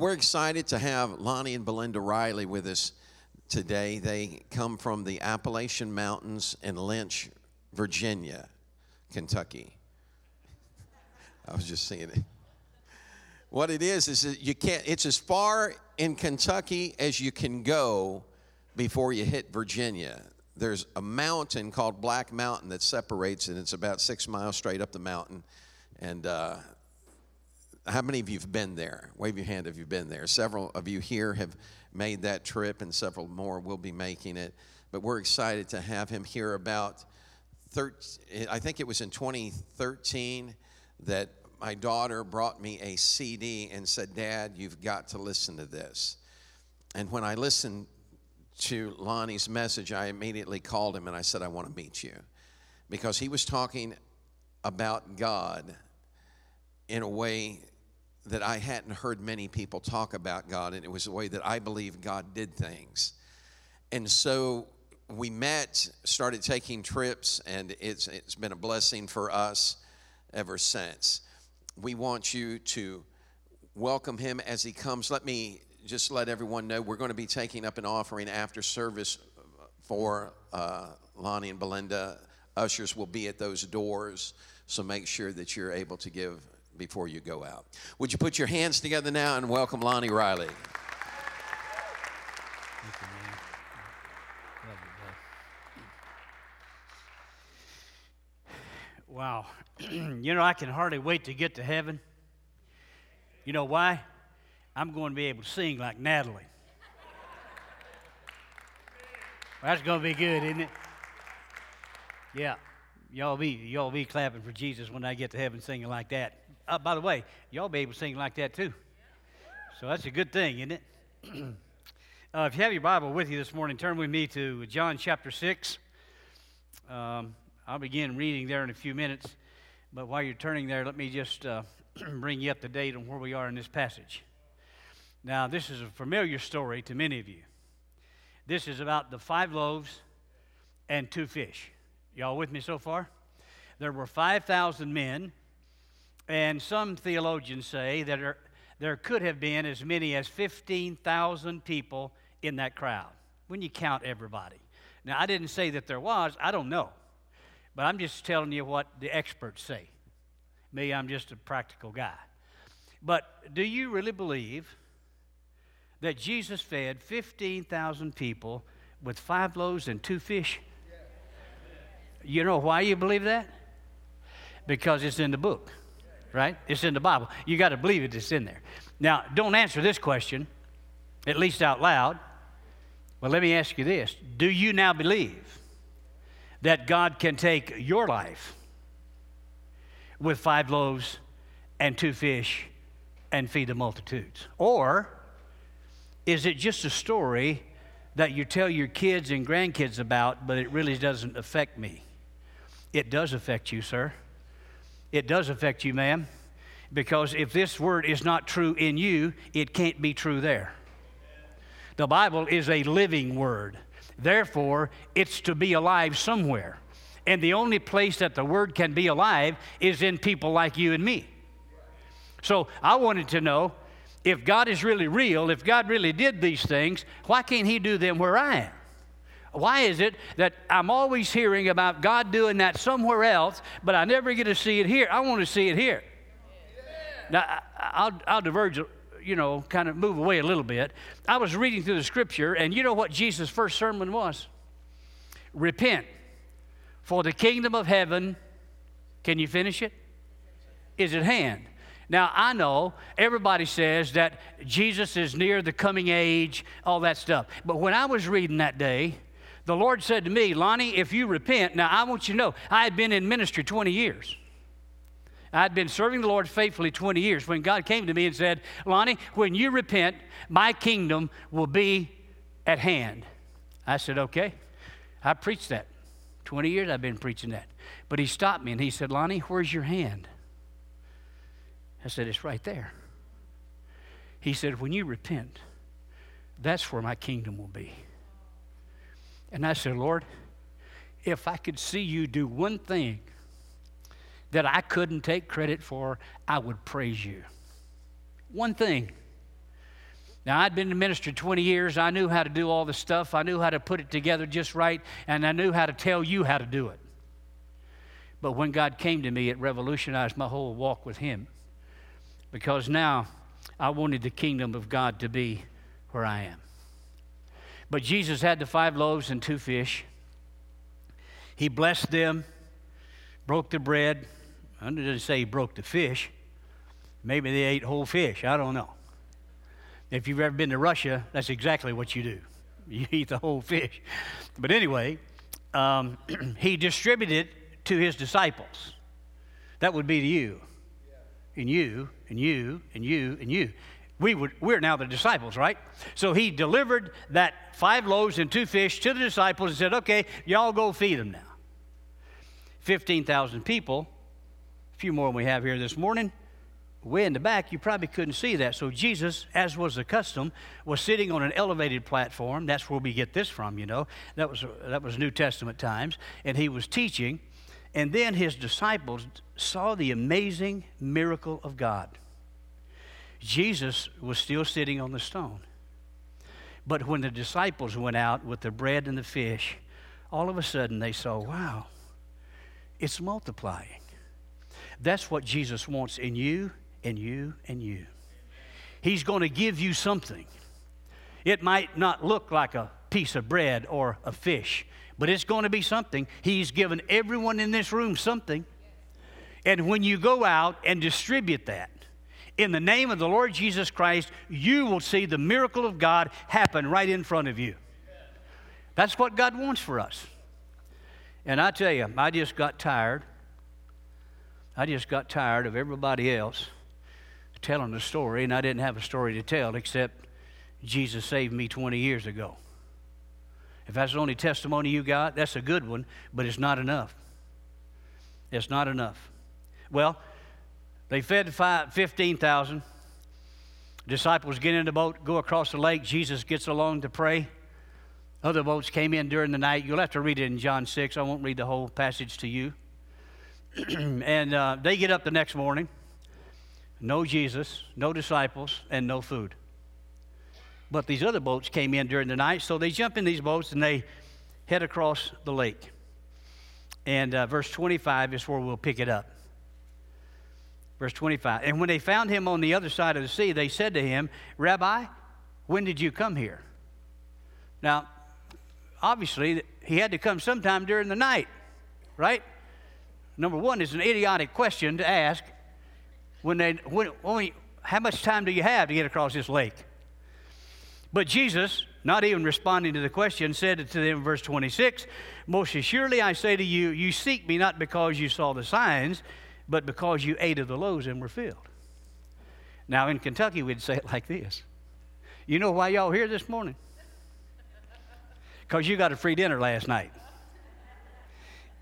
We're excited to have Lonnie and Belinda Riley with us today. They come from the Appalachian Mountains in Lynch, Virginia, Kentucky. I was just seeing it. What it is that you can't, it's as far in Kentucky as you can go before you hit Virginia. There's a mountain called Black Mountain that separates, and it's about 6 miles straight up the mountain. And how many of you have been there? Wave your hand if you've been there. Several of you here have made that trip, and several more will be making it. But we're excited to have him here about, I think it was in 2013 that my daughter brought me a CD and said, "Dad, you've got to listen to this." And when I listened to Lonnie's message, I immediately called him and I said, "I want to meet you," because he was talking about God in a way that I hadn't heard many people talk about God, and it was the way that I believe God did things. And so we met, started taking trips, and it's been a blessing for us ever since. We want you to welcome him as he comes. Let me just let everyone know we're going to be taking up an offering after service for Lonnie and Belinda. Ushers will be at those doors, so make sure that you're able to give before you go out. Would you put your hands together now and welcome Lonnie Riley? Thank you, man. Love you, bud. Wow. You know, I can hardly wait to get to heaven. You know why? I'm going to be able to sing like Natalie. Well, that's going to be good, isn't it? Yeah. Y'all be clapping for Jesus when I get to heaven singing like that. By the way, y'all be able to sing like that too. So that's a good thing, isn't it? If you have your Bible with you this morning, turn with me to John chapter 6. I'll begin reading there in a few minutes. But while you're turning there, let me just bring you up to date on where we are in this passage. Now, this is a familiar story to many of you. This is about the 5 loaves and 2 fish. Y'all with me so far? There were 5,000 men, and some theologians say that there could have been as many as 15,000 people in that crowd, when you count everybody. Now, I didn't say that there was. I don't know. But I'm just telling you what the experts say. Me, I'm just a practical guy. But do you really believe that Jesus fed 15,000 people with 5 loaves and 2 fish? You know why you believe that? Because it's in the book, right? It's in the Bible. You got to believe it, it's in there. Now, don't answer this question, at least out loud. Well, let me ask you this. Do you now believe that God can take your life with 5 loaves and 2 fish and feed the multitudes? Or is it just a story that you tell your kids and grandkids about, but it really doesn't affect me? It does affect you, sir. It does affect you, ma'am. Because if this word is not true in you, it can't be true there. The Bible is a living word. Therefore, it's to be alive somewhere. And the only place that the word can be alive is in people like you and me. So I wanted to know, if God is really real, if God really did these things, why can't he do them where I am? Why is it that I'm always hearing about God doing that somewhere else, but I never get to see it here? I want to see it here. Yeah. Now, I'll diverge, you know, kind of move away a little bit. I was reading through the Scripture, and you know what Jesus' first sermon was? Repent, for the kingdom of heaven, can you finish it? Is at hand. Now, I know everybody says that Jesus is near the coming age, all that stuff. But when I was reading that day, the Lord said to me, "Lonnie, if you repent," now I want you to know, I had been in ministry 20 years. I had been serving the Lord faithfully 20 years when God came to me and said, "Lonnie, when you repent, my kingdom will be at hand." I said, "Okay." I preached that. 20 years I've been preaching that. But he stopped me and he said, "Lonnie, where's your hand?" I said, "It's right there." He said, "When you repent, that's where my kingdom will be." And I said, "Lord, if I could see you do one thing that I couldn't take credit for, I would praise you. One thing." Now, I'd been in ministry 20 years. I knew how to do all this stuff. I knew how to put it together just right, and I knew how to tell you how to do it. But when God came to me, it revolutionized my whole walk with Him, because now I wanted the kingdom of God to be where I am. But Jesus had the 5 loaves and 2 fish. He blessed them, broke the bread. I didn't say He broke the fish. Maybe they ate whole fish. I don't know. If you've ever been to Russia, that's exactly what you do. You eat the whole fish. But anyway, He distributed it to His disciples. That would be to you, and you, and you, and you, and you. We're now the disciples, right? So He delivered that 5 loaves and 2 fish to the disciples and said, okay, y'all go feed them now. 15,000 people, a few more than we have here this morning. Way in the back, you probably couldn't see that. So Jesus, as was the custom, was sitting on an elevated platform. That's where we get this from, you know. That was New Testament times. And He was teaching. And then His disciples saw the amazing miracle of God. Jesus was still sitting on the stone. But when the disciples went out with the bread and the fish, all of a sudden they saw, wow, it's multiplying. That's what Jesus wants in you, and you, and you. He's going to give you something. It might not look like a piece of bread or a fish, but it's going to be something. He's given everyone in this room something. And when you go out and distribute that, in the name of the Lord Jesus Christ, you will see the miracle of God happen right in front of you. That's what God wants for us. And I tell you, I just got tired. I just got tired of everybody else telling the story, and I didn't have a story to tell except Jesus saved me 20 years ago. If that's the only testimony you got, that's a good one, but it's not enough. It's not enough. Well, they fed 15,000. Disciples get in the boat, go across the lake. Jesus gets along to pray. Other boats came in during the night. You'll have to read it in John 6. I won't read the whole passage to you. And they get up the next morning, no Jesus, no disciples, and no food. But these other boats came in during the night, so they jump in these boats and they head across the lake. And verse 25 is where we'll pick it up. Verse 25, and when they found Him on the other side of the sea, they said to Him, Rabbi, when did you come here? Now, obviously, He had to come sometime during the night, right? Number one, it's an idiotic question to ask. How much time do you have to get across this lake? But Jesus, not even responding to the question, said to them in verse 26, most assuredly I say to you, you seek me not because you saw the signs, but because you ate of the loaves and were filled. Now, in Kentucky, we'd say it like this. You know why y'all here this morning? Because you got a free dinner last night.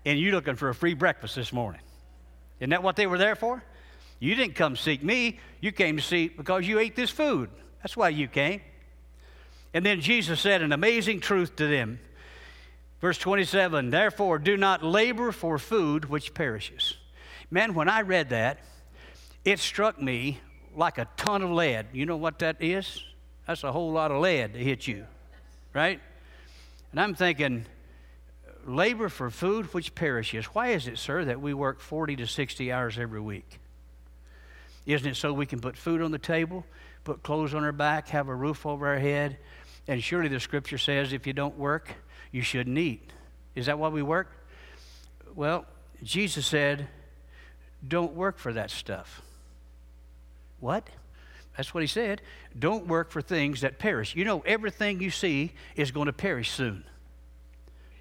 And you're looking for a free breakfast this morning. Isn't that what they were there for? You didn't come seek me. You came to seek because you ate this food. That's why you came. And then Jesus said an amazing truth to them. Verse 27, therefore do not labor for food which perishes. Man, when I read that, it struck me like a ton of lead. You know what that is? That's a whole lot of lead to hit you, right? And I'm thinking, labor for food which perishes. Why is it, sir, that we work 40 to 60 hours every week? Isn't it so we can put food on the table, put clothes on our back, have a roof over our head? And surely the Scripture says if you don't work, you shouldn't eat. Is that why we work? Well, Jesus said, don't work for that stuff. What? That's what He said. Don't work for things that perish. You know, everything you see is going to perish soon.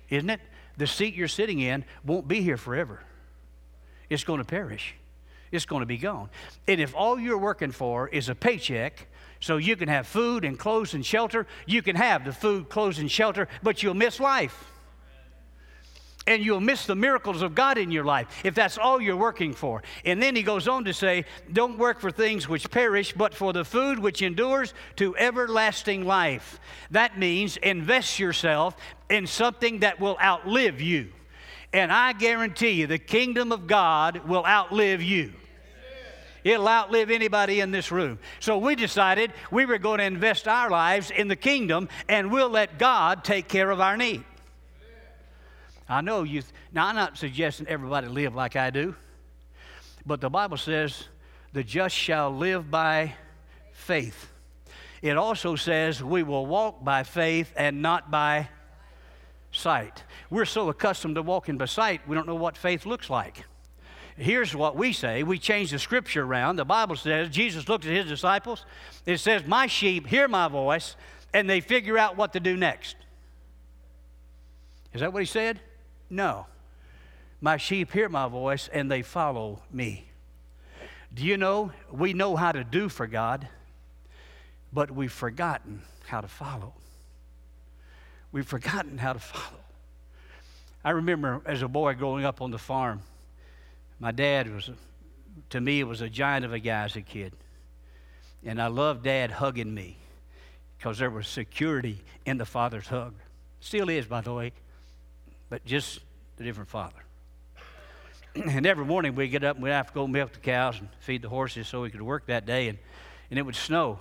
Isn't it? The seat you're sitting in won't be here forever. It's going to perish. It's going to be gone. And if all you're working for is a paycheck so you can have food and clothes and shelter, you can have the food, clothes, and shelter, but you'll miss life. And you'll miss the miracles of God in your life if that's all you're working for. And then He goes on to say, don't work for things which perish, but for the food which endures to everlasting life. That means invest yourself in something that will outlive you. And I guarantee you, the kingdom of God will outlive you. It'll outlive anybody in this room. So we decided we were going to invest our lives in the kingdom, and we'll let God take care of our need. I know you, now I'm not suggesting everybody live like I do, but the Bible says the just shall live by faith. It also says we will walk by faith and not by sight. We're so accustomed to walking by sight, we don't know what faith looks like. Here's what we say. We change the scripture around. The Bible says, Jesus looked at his disciples. It says, my sheep hear my voice, and they figure out what to do next. Is that what he said? No. My sheep hear my voice, and they follow me. Do you know, we know how to do for God, but we've forgotten how to follow. We've forgotten how to follow. I remember as a boy growing up on the farm, my dad was, to me, was a giant of a guy as a kid. And I loved Dad hugging me because there was security in the father's hug. Still is, by the way, but just a different father. And every morning we'd get up and we'd have to go milk the cows and feed the horses so we could work that day. And it would snow.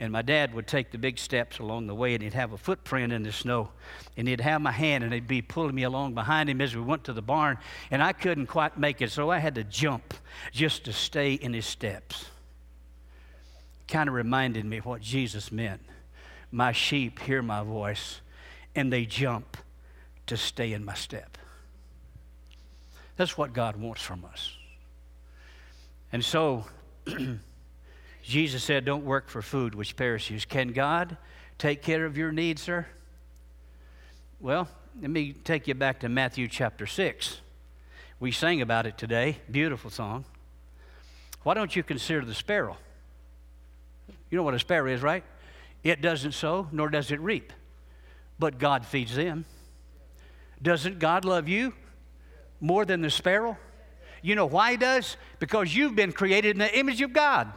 And my dad would take the big steps along the way, and he'd have a footprint in the snow. And he'd have my hand, and he'd be pulling me along behind him as we went to the barn. And I couldn't quite make it, so I had to jump just to stay in his steps. Kind of reminded me what Jesus meant. My sheep hear my voice, and they jump to stay in my step. That's what God wants from us. And so Jesus said, don't work for food which perishes. Can God take care of your needs, sir? Well, let me take you back to Matthew chapter 6. We sang about it today. Beautiful song. Why don't you consider the sparrow? You know what a sparrow is, right? It doesn't sow, nor does it reap. But God feeds them. Doesn't God love you more than the sparrow? You know why he does? Because you've been created in the image of God.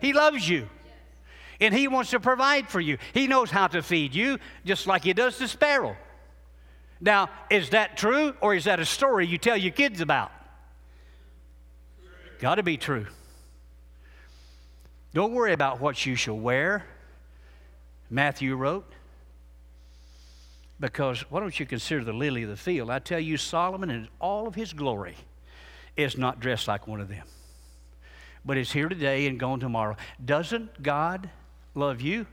He loves you, and he wants to provide for you. He knows how to feed you, just like he does the sparrow. Now, is that true, or is that a story you tell your kids about? Got to be true. Don't worry about what you shall wear, Matthew wrote, because why don't you consider the lily of the field? I tell you, Solomon in all of his glory is not dressed like one of them. But it's here today and gone tomorrow. Doesn't God love you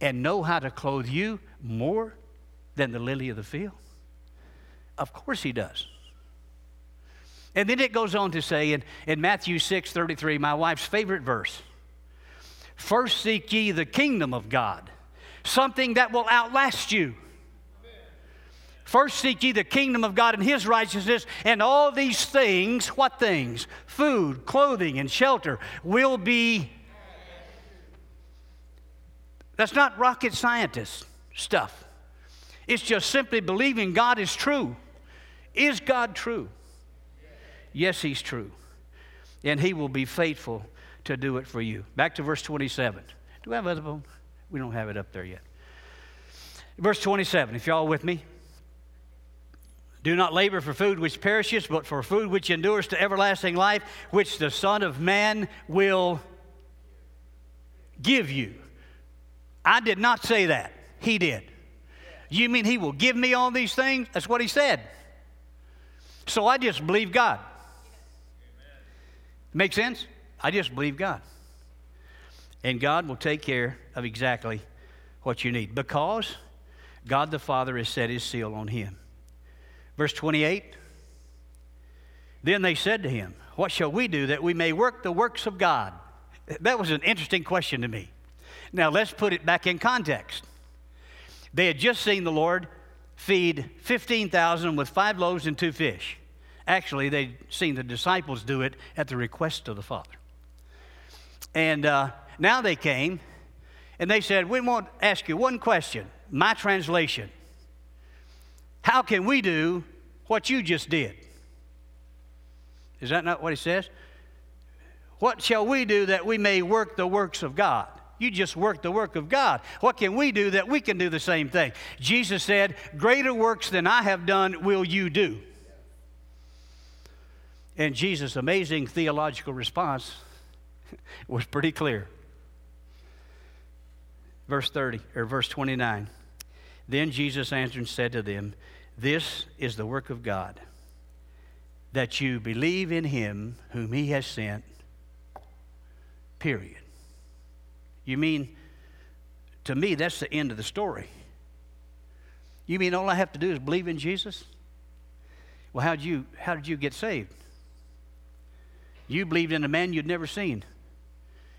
and know how to clothe you more than the lily of the field? Of course he does. And then it goes on to say in Matthew 6:33, my wife's favorite verse, first seek ye the kingdom of God, something that will outlast you. First seek ye the kingdom of God and his righteousness, and all these things, what things? Food, clothing, and shelter will be. That's not rocket scientist stuff. It's just simply believing God is true. Is God true? Yes, he's true. And he will be faithful to do it for you. Back to verse 27. Do we have other one? We don't have it up there yet. Verse 27, if y'all with me. Do not labor for food which perishes, but for food which endures to everlasting life, which the Son of Man will give you. I did not say that. He did. You mean he will give me all these things? That's what he said. So I just believe God. Make sense? I just believe God. And God will take care of exactly what you need because God the Father has set his seal on him. Verse 28, then they said to him, what shall we do that we may work the works of God? That was an interesting question to me. Now, let's put it back in context. They had just seen the Lord feed 15,000 with 5 loaves and 2 fish. Actually, they'd seen the disciples do it at the request of the Father. And now they came, and they said, we want to ask you one question, my translation. How can we do what you just did? Is that not what he says? What shall we do that we may work the works of God? You just work the work of God. What can we do that we can do the same thing? Jesus said, greater works than I have done will you do. And Jesus' amazing theological response It was pretty clear. Verse 30, or verse 29. Then Jesus answered and said to them, "This is the work of God, that you believe in him whom he has sent," period. You mean, to me, that's the end of the story. You mean all I have to do is believe in Jesus? Well, how did you get saved? You believed in a man you'd never seen.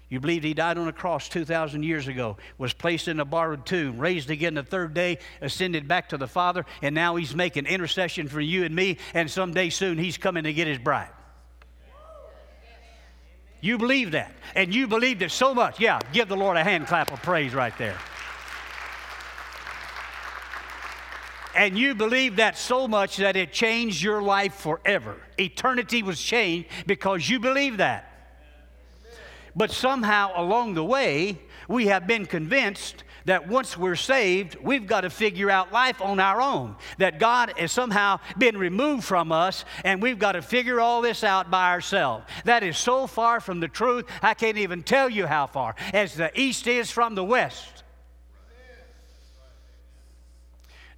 You believed he died on a cross 2,000 years ago, was placed in a borrowed tomb, raised again the third day, ascended back to the Father, and now he's making intercession for you and me, and someday soon he's coming to get his bride. You believe that, and you believed it so much. Yeah, give the Lord a hand clap of praise right there. And you believed that so much that it changed your life forever. Eternity was changed because you believed that. But somehow along the way, we have been convinced that once we're saved, we've got to figure out life on our own. That God has somehow been removed from us, and we've got to figure all this out by ourselves. That is so far from the truth, I can't even tell you how far. As the East is from the West.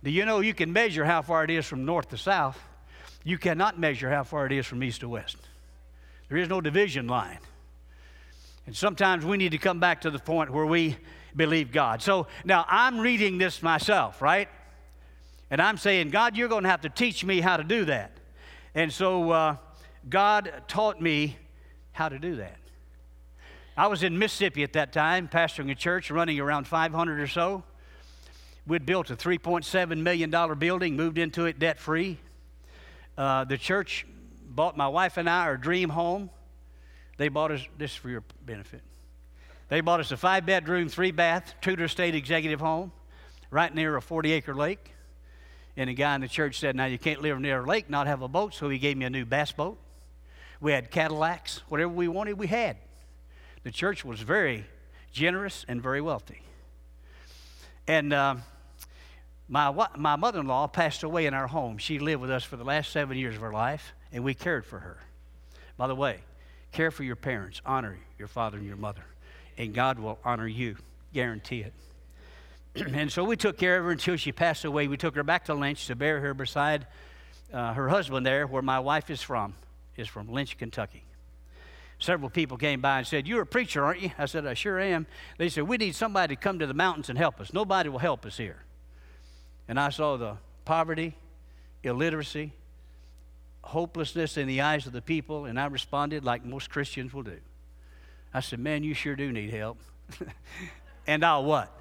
Do you know you can measure how far it is from north to south? You cannot measure how far it is from east to west. There is no division line. And sometimes we need to come back to the point where we believe God. So now I'm reading this myself, right? And I'm saying, God, you're going to have to teach me how to do that. And so God taught me how to do that. I was in Mississippi at that time, pastoring a church, running around 500 or so. We'd built a $3.7 million building, moved into it debt-free. The church bought my wife and I our dream home. They bought us, this is for your benefit, they bought us a 5-bedroom, 3-bath, Tudor State Executive home right near a 40-acre lake. And a guy in the church said, now you can't live near a lake, not have a boat, so he gave me a new bass boat. We had Cadillacs. Whatever we wanted, we had. The church was very generous and very wealthy. And my mother-in-law passed away in our home. She lived with us for the last 7 years of her life, and we cared for her. By the way, care for your parents. Honor your father and your mother, and God will honor you. Guarantee it. And so we took care of her until she passed away. We took her back to Lynch to bury her beside her husband there, where my wife is from Lynch, Kentucky. Several people came by and said, "You're a preacher, aren't you?" I said, "I sure am." They said, "We need somebody to come to the mountains and help us. Nobody will help us here." And I saw the poverty, illiteracy, hopelessness in the eyes of the people, and I responded like most Christians will do. I said, "Man, you sure do need help." And I'll what?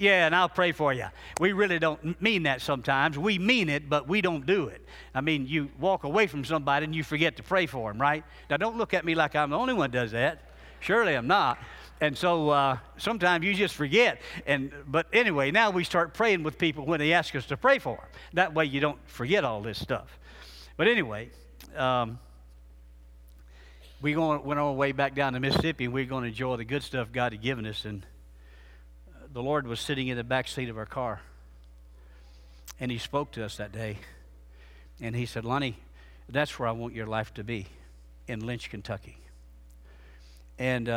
Yeah, and I'll pray for you. We really don't mean that sometimes. We mean it, but we don't do it. I mean, you walk away from somebody and you forget to pray for them, right? Now, don't look at me like I'm the only one that does that. Surely I'm not. And so sometimes you just forget. But anyway, now we start praying with people when they ask us to pray for them. That way you don't forget all this stuff. But anyway, we went our way back down to Mississippi, and we're going to enjoy the good stuff God had given us. And the Lord was sitting in the back seat of our car, and he spoke to us that day. And he said, "Lonnie, that's where I want your life to be, in Lynch, Kentucky." And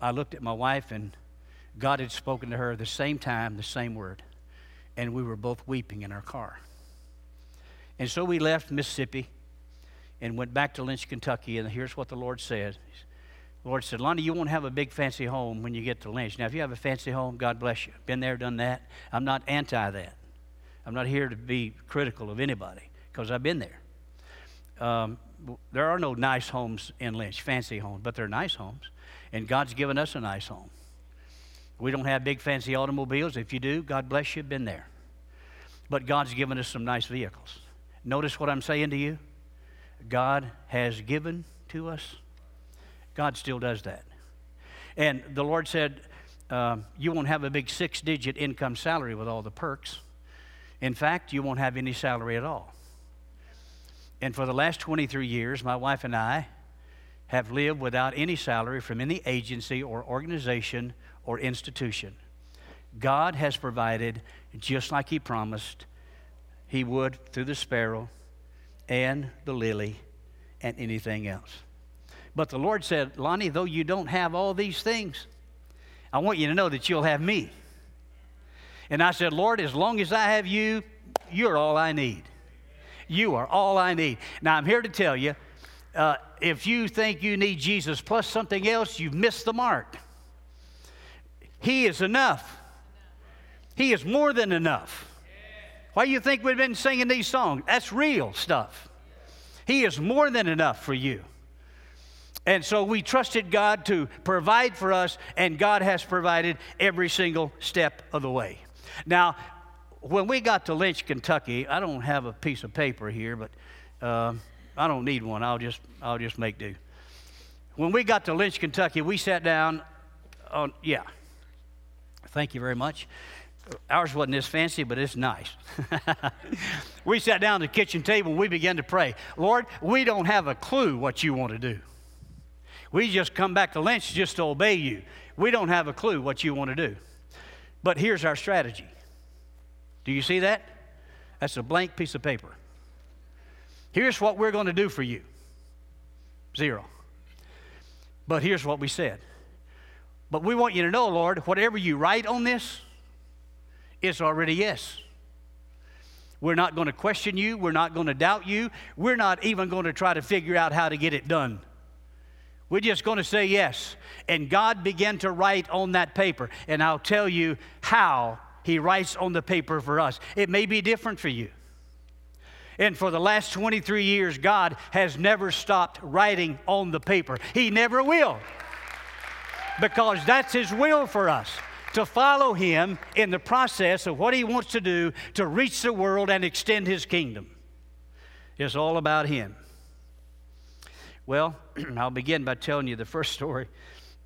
I looked at my wife, and God had spoken to her the same time, the same word. And we were both weeping in our car. And so we left Mississippi and went back to Lynch, Kentucky, and here's what the Lord said. The Lord said, "Lonnie, you won't have a big fancy home when you get to Lynch." Now, if you have a fancy home, God bless you. Been there, done that. I'm not anti that. I'm not here to be critical of anybody, because I've been there. There are no nice homes in Lynch, fancy homes, but they're nice homes. And God's given us a nice home. We don't have big fancy automobiles. If you do, God bless you, been there. But God's given us some nice vehicles. Notice what I'm saying to you. God has given to us. God still does that. And the Lord said, you won't have a big 6-digit income salary with all the perks. In fact, you won't have any salary at all. And for the last 23 years, my wife and I have lived without any salary from any agency or organization or institution. God has provided, just like he promised he would, through the sparrow and the lily and anything else. But the Lord said, Lonnie, though you don't have all these things, I want you to know that you'll have me. And I said, Lord, as long as I have you, you're all I need. You are all I need. Now, I'm here to tell you, if you think you need Jesus plus something else, you've missed the mark. He is enough. He is more than enough. Why do you think we've been singing these songs? That's real stuff. He is more than enough for you. And so we trusted God to provide for us, and God has provided every single step of the way. Now, when we got to Lynch, Kentucky, I don't have a piece of paper here, but I don't need one. I'll just make do. When we got to Lynch, Kentucky, we sat down on, yeah. Thank you very much. Ours wasn't this fancy, but it's nice. We sat down at the kitchen table. We began to pray. Lord, we don't have a clue what you want to do. We just come back to Lynch just to obey you. We don't have a clue what you want to do. But here's our strategy. Do you see that? That's a blank piece of paper. Here's what we're going to do for you. Zero. But here's what we said. But we want you to know, Lord, whatever you write on this, it's already yes. We're not going to question you. We're not going to doubt you. We're not even going to try to figure out how to get it done. We're just going to say yes. And God began to write on that paper. And I'll tell you how He writes on the paper for us. It may be different for you. And for the last 23 years, God has never stopped writing on the paper. He never will. Because that's His will for us, to follow Him in the process of what He wants to do to reach the world and extend His kingdom. It's all about Him. Well, I'll begin by telling you the first story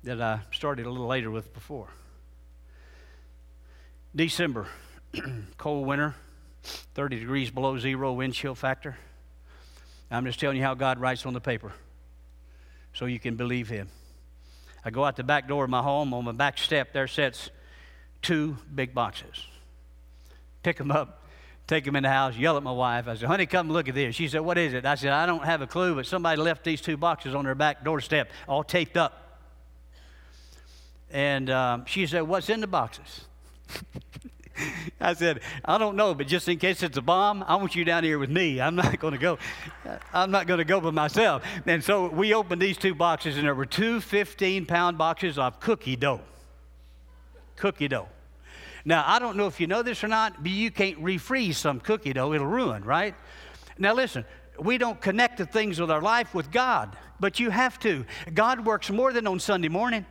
that I started a little later with before. December, cold winter, 30 degrees below zero wind chill factor. I'm just telling you how God writes on the paper so you can believe Him. I go out the back door of my home. On my back step, there sits two big boxes. Pick them up, take them in the house, yell at my wife. I said, honey, come look at this. She said, what is it? I said, I don't have a clue, but somebody left these two boxes on their back doorstep, all taped up. And she said, what's in the boxes? I said, I don't know, but just in case it's a bomb, I want you down here with me. I'm not going to go. I'm not going to go by myself. And so we opened these two boxes, and there were two 15-pound boxes of cookie dough. Cookie dough. Now, I don't know if you know this or not, but you can't refreeze some cookie dough. It'll ruin, right? Now, listen, we don't connect the things with our life with God, but you have to. God works more than on Sunday morning.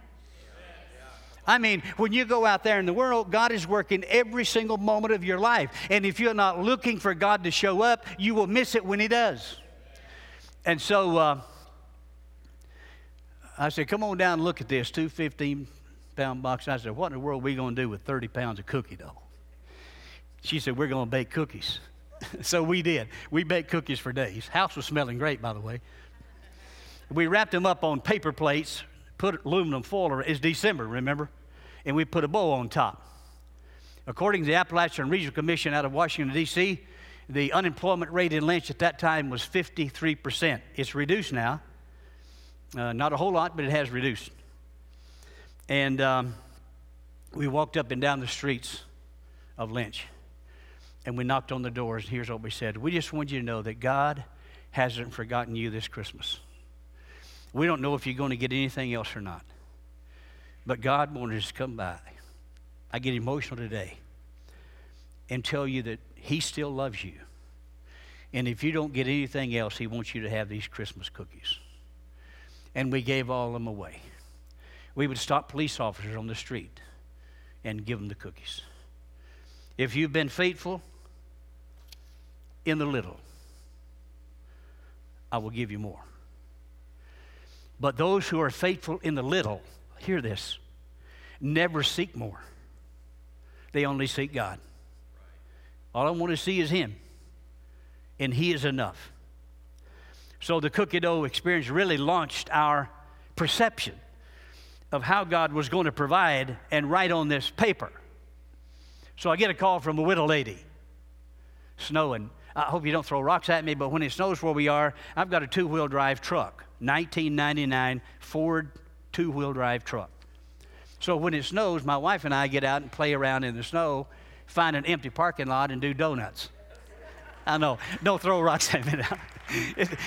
I mean, when you go out there in the world, God is working every single moment of your life. And if you're not looking for God to show up, you will miss it when He does. And so I said, come on down and look at this, two 15-pound boxes. I said, what in the world are we going to do with 30 pounds of cookie dough? She said, we're going to bake cookies. So we did. We baked cookies for days. House was smelling great, by the way. We wrapped them up on paper plates, put aluminum foil around. It's December, remember? And we put a bow on top. According to the Appalachian Regional Commission out of Washington, D.C., the unemployment rate in Lynch at that time was 53%. It's reduced now. Not a whole lot, but it has reduced. And we walked up and down the streets of Lynch, and we knocked on the doors, and here's what we said. We just want you to know that God hasn't forgotten you this Christmas. We don't know if you're going to get anything else or not. But God wanted us to come by. I get emotional today and tell you that He still loves you. And if you don't get anything else, He wants you to have these Christmas cookies. And we gave all of them away. We would stop police officers on the street and give them the cookies. If you've been faithful in the little, I will give you more. But those who are faithful in the little, hear this, never seek more. They only seek God. All I want to see is Him, and He is enough. So the cookie dough experience really launched our perception of how God was going to provide and write on this paper. So I get a call from a widow lady, snowing. I hope you don't throw rocks at me, but when it snows where we are, I've got a two-wheel drive truck, 1999 Ford two-wheel drive truck. So when it snows, my wife and I get out and play around in the snow, find an empty parking lot, and do donuts. I know, don't throw rocks at me.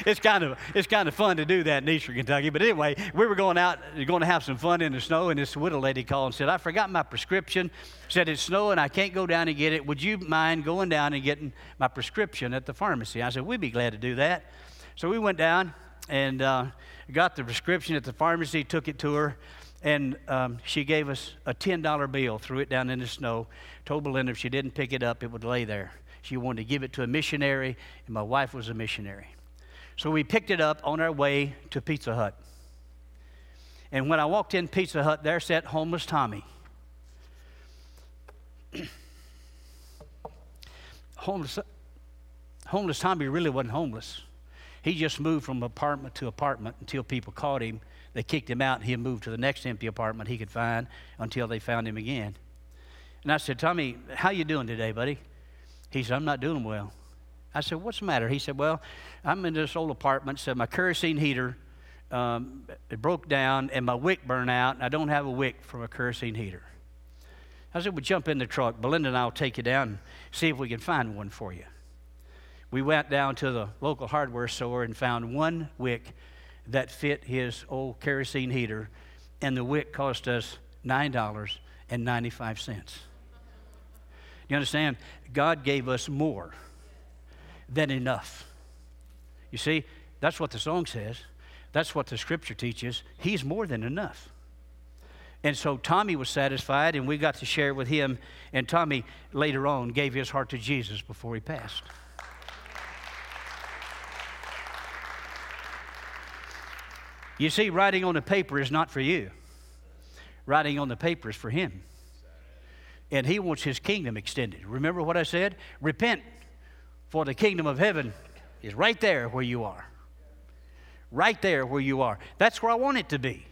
It's kind of fun to do that in Eastern Kentucky. But anyway, we were going to have some fun in the snow, and this widow lady called and said, "I forgot my prescription." Said, "It's snowing, I can't go down and get it. Would you mind going down and getting my prescription at the pharmacy?" I said, "We'd be glad to do that." So we went down and got the prescription at the pharmacy, took it to her, and she gave us a $10 bill, threw it down in the snow, told Belinda if she didn't pick it up, it would lay there. She wanted to give it to a missionary, and my wife was a missionary. So we picked it up on our way to Pizza Hut. And when I walked in Pizza Hut, there sat homeless Tommy. Homeless Tommy really wasn't homeless. He just moved from apartment to apartment until people caught him. They kicked him out, and he moved to the next empty apartment he could find until they found him again. And I said, "Tommy, how you doing today, buddy?" He said, "I'm not doing well." I said, "What's the matter?" He said, "Well, I'm in this old apartment. Said my kerosene heater it broke down, and my wick burned out, and I don't have a wick for my kerosene heater." I said, "Well, jump in the truck. Belinda and I will take you down and see if we can find one for you." We went down to the local hardware store and found one wick that fit his old kerosene heater, and the wick cost us $9.95. You understand? God gave us more than enough. You see, that's what the song says. That's what the scripture teaches. He's more than enough. And so Tommy was satisfied, and we got to share with him. And Tommy later on gave his heart to Jesus before he passed. You see, writing on the paper is not for you. Writing on the paper is for him. And he wants his kingdom extended. Remember what I said? Repent, for the kingdom of heaven is right there where you are. Right there where you are. That's where I want it to be.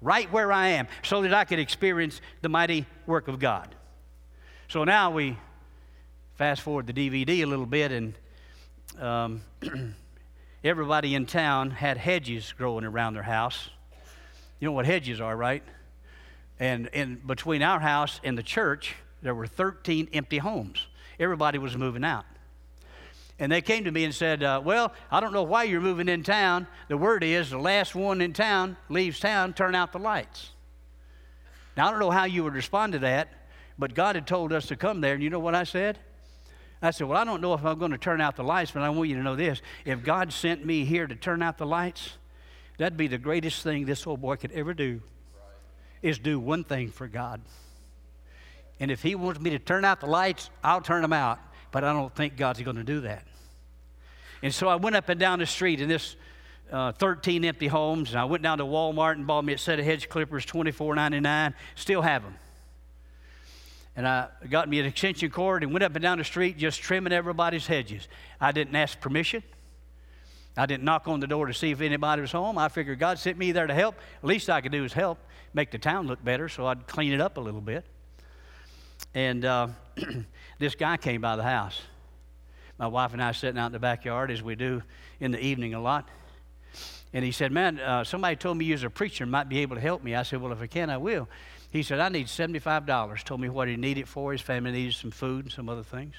Right where I am, so that I could experience the mighty work of God. So now we fast forward the DVD a little bit, and everybody in town had hedges growing around their house. You know what hedges are, right? And in between our house and the church, there were 13 empty homes. Everybody was moving out. And they came to me and said, "Well, I don't know why you're moving in town. The word is the last one in town leaves town, turn out the lights." Now, I don't know how you would respond to that, but God had told us to come there. And you know what I said? I said, "Well, I don't know if I'm going to turn out the lights, but I want you to know this. If God sent me here to turn out the lights, that'd be the greatest thing this old boy could ever do. Is do one thing for God. And if he wants me to turn out the lights, I'll turn them out. But I don't think God's going to do that." And so I went up and down the street in this 13 empty homes, and I went down to Walmart and bought me a set of hedge clippers, $24.99. Still have them. And I got me an extension cord and went up and down the street just trimming everybody's hedges. I didn't ask permission. I didn't knock on the door to see if anybody was home. I figured God sent me there to help. The least I could do is help, make the town look better, so I'd clean it up a little bit. And this guy came by the house. My wife and I sitting out in the backyard, as we do in the evening a lot. And he said, "Man, somebody told me you was a preacher and might be able to help me." I said, "Well, if I can, I will." He said, "I need $75. Told me what he needed for. His family needed some food and some other things.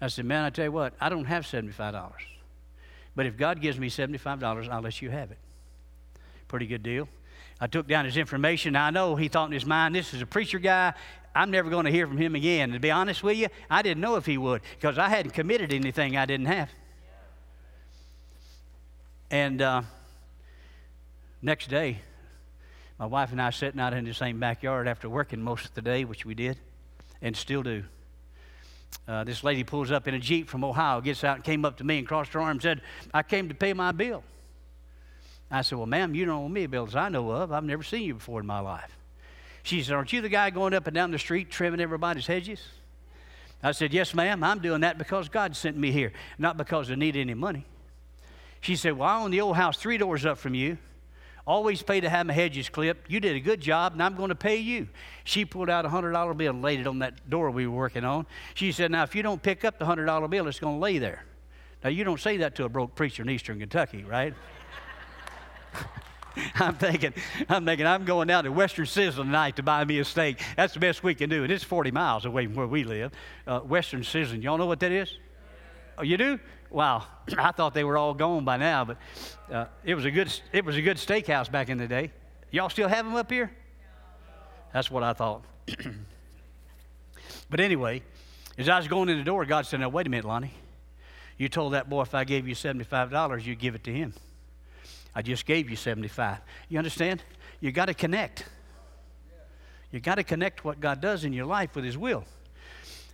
I said, "Man, I tell you what, I don't have $75. But if God gives me $75, I'll let you have it." Pretty good deal. I took down his information. Now, I know he thought in his mind, this is a preacher guy. I'm never going to hear from him again. And to be honest with you, I didn't know if he would, because I hadn't committed anything I didn't have. And next day, my wife and I sitting out in the same backyard after working most of the day, which we did and still do. This lady pulls up in a Jeep from Ohio, gets out and came up to me and crossed her arms and said, "I came to pay my bill." I said, "Well, ma'am, you don't owe me a bill as I know of. I've never seen you before in my life." She said, "Aren't you the guy going up and down the street trimming everybody's hedges?" I said, "Yes, ma'am, I'm doing that because God sent me here, not because I need any money." She said, "Well, I own the old house 3 doors up from you always pay to have my hedges clipped. You did a good job, and I'm going to pay you. She pulled out a $100 bill and laid it on that door we were working on. She said, now, if you don't pick up the $100 bill, it's going to lay there. Now, you don't say that to a broke preacher in Eastern Kentucky, right? I'm thinking, I'm going down to Western Sizzling tonight to buy me a steak. That's the best we can do. And it's 40 miles away from where we live. Western Sizzling, y'all know what that is? Oh, you do? Wow. I thought they were all gone by now, but it was a good steakhouse back in the day. Y'all still have them up here? That's what I thought. But anyway, as I was going in the door, God said, now, wait a minute, Lonnie. You told that boy if I gave you $75, you'd give it to him. I just gave you 75. You understand? You got to connect. You got to connect what God does in your life with His will.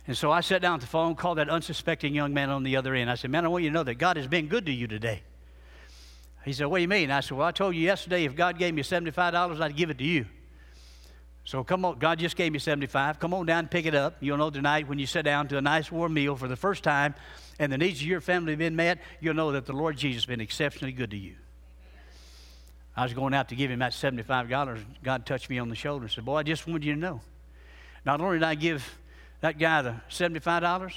And so I sat down at the phone, called that unsuspecting young man on the other end. I said, man, I want you to know that God has been good to you today. He said, what do you mean? I said, well, I told you yesterday if God gave me $75, I'd give it to you. So come on, God just gave me $75. Come on down and pick it up. You'll know tonight when you sit down to a nice warm meal for the first time and the needs of your family have been met, you'll know that the Lord Jesus has been exceptionally good to you. I was going out to give him that $75. God touched me on the shoulder and said, boy, I just wanted you to know. Not only did I give that guy the $75,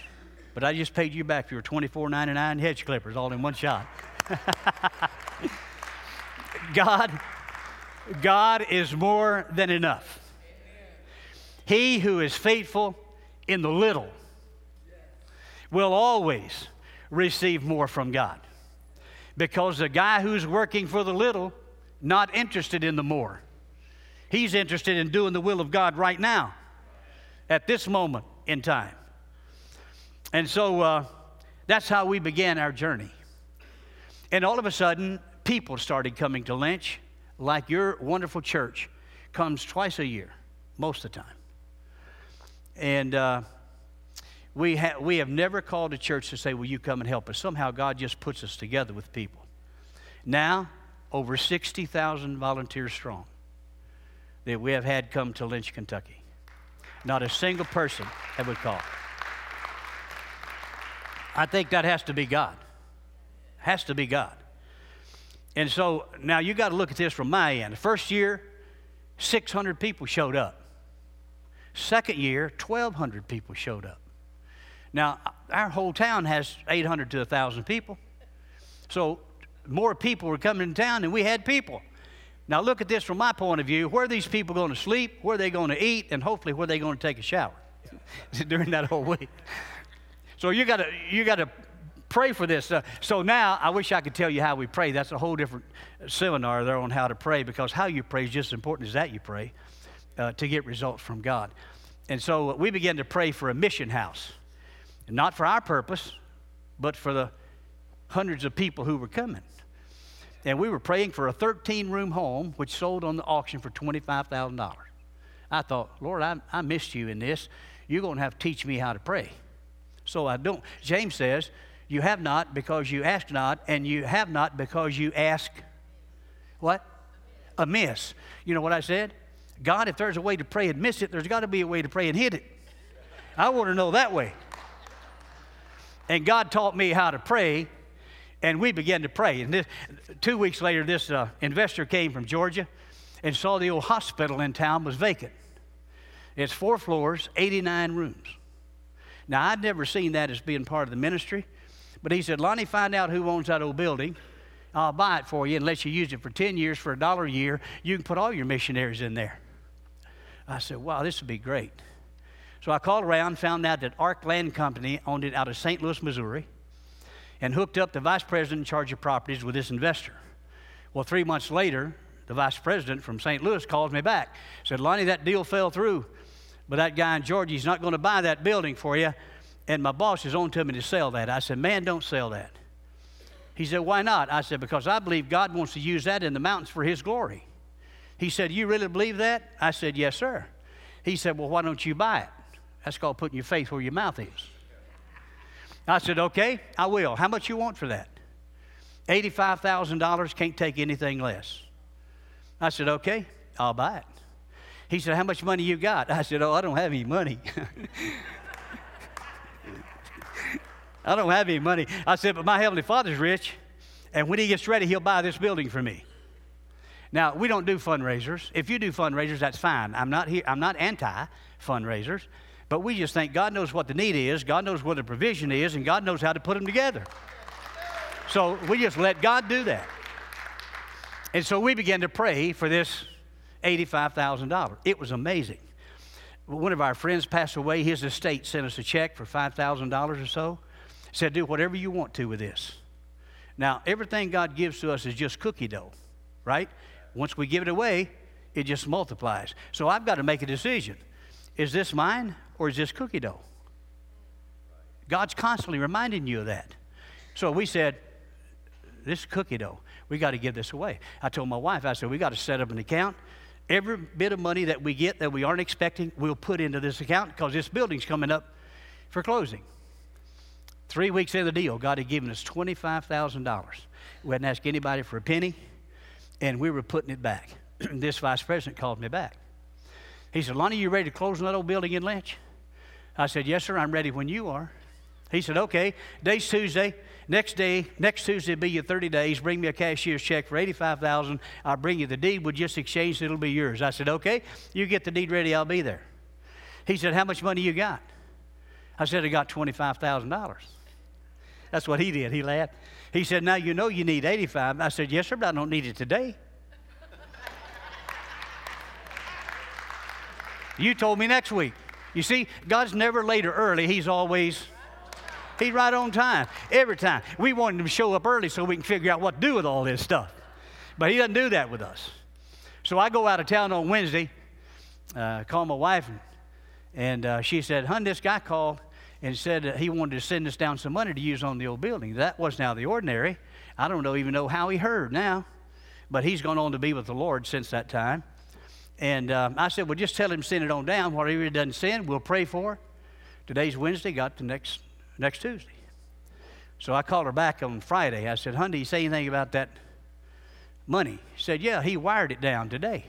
but I just paid you back for your $24.99 hedge clippers all in one shot. God is more than enough. He who is faithful in the little will always receive more from God. Because the guy who's working for the little not interested in the more. He's interested in doing the will of God right now, at this moment in time. And so that's how we began our journey. And all of a sudden, people started coming to Lynch, like your wonderful church comes twice a year, most of the time. And we have never called a church to say, will you come and help us? Somehow God just puts us together with people. Now, over 60,000 volunteers strong that we have had come to Lynch, Kentucky. Not a single person have we called. I think that has to be God. Has to be God. And so now you got to look at this from my end. The first year, 600 people showed up. Second year, 1,200 people showed up. Now, our whole town has 800 to 1,000 people. So more people were coming in town than we had people. Now, look at this from my point of view. Where are these people going to sleep? Where are they going to eat? And hopefully, where are they going to take a shower during that whole week? So you got to pray for this. So now, I wish I could tell you how we pray. That's a whole different seminar there on how to pray, because how you pray is just as important as that you pray to get results from God. And so we began to pray for a mission house, not for our purpose, but for the hundreds of people who were coming. And we were praying for a 13-room home, which sold on the auction for $25,000. I thought, Lord, I missed you in this. You're going to have to teach me how to pray. So I don't. James says, you have not because you ask not, and you have not because you ask what? Amiss. You know what I said? God, if there's a way to pray and miss it, there's got to be a way to pray and hit it. I want to know that way. And God taught me how to pray. And we began to pray. And 2 weeks later, this investor came from Georgia and saw the old hospital in town was vacant. It's 4 floors, 89 rooms. Now, I'd never seen that as being part of the ministry. But he said, Lonnie, find out who owns that old building. I'll buy it for you and let you use it for 10 years for $1 a year. You can put all your missionaries in there. I said, wow, this would be great. So I called around, found out that Ark Land Company owned it out of St. Louis, Missouri, and hooked up the vice president in charge of properties with this investor. Well, 3 months later, the vice president from St. Louis calls me back, said, Lonnie, that deal fell through, but that guy in Georgia, he's not going to buy that building for you, and my boss is on to me to sell that. I said, man, don't sell that. He said, why not? I said, because I believe God wants to use that in the mountains for His glory. He said, you really believe that? I said, yes, sir. He said, well, why don't you buy it? That's called putting your faith where your mouth is. I said, okay, I will. How much you want for that? $85,000, can't take anything less. I said, okay, I'll buy it. He said, how much money you got? I said, oh, I don't have any money. I don't have any money. I said, but my Heavenly Father's rich, and when He gets ready, He'll buy this building for me. Now, we don't do fundraisers. If you do fundraisers, that's fine. I'm not here. I'm not anti-fundraisers. But we just think God knows what the need is, God knows what the provision is, and God knows how to put them together. So we just let God do that. And so we began to pray for this $85,000. It was amazing. One of our friends passed away. His estate sent us a check for $5,000 or so. Said, do whatever you want to with this. Now, everything God gives to us is just cookie dough, right? Once we give it away, it just multiplies. So I've got to make a decision. Is this mine or is this cookie dough? God's constantly reminding you of that. So we said, this is cookie dough. We got to give this away. I told my wife, I said, we got to set up an account. Every bit of money that we get that we aren't expecting, we'll put into this account because this building's coming up for closing. 3 weeks into the deal, God had given us $25,000. We hadn't asked anybody for a penny, and we were putting it back. This vice president called me back. He said, Lonnie, you ready to close on that old building in Lynch? I said, yes, sir, I'm ready when you are. He said, okay, today's Tuesday. Next Tuesday will be your 30 days. Bring me a cashier's check for $85,000. I'll bring you the deed. We'll just exchange it. It'll be yours. I said, okay, you get the deed ready. I'll be there. He said, how much money you got? I said, I got $25,000. That's what he did. He laughed. He said, now you know you need 85. I said, yes, sir, but I don't need it today. You told me next week. You see, God's never late or early. He's always... He's right on time, every time. We want him to show up early so we can figure out what to do with all this stuff. But he doesn't do that with us. So I go out of town on Wednesday, call my wife, and she said, hun, this guy called and said that he wanted to send us down some money to use on the old building. That wasn't out of the ordinary. I don't even know how he heard now, but he's gone on to be with the Lord since that time. And I said, well, just tell him send it on down. Whatever he doesn't send, we'll pray for it. Today's Wednesday, got the next Tuesday. So I called her back on Friday. I said, hun, did he say anything about that money? She said, yeah, he wired it down today.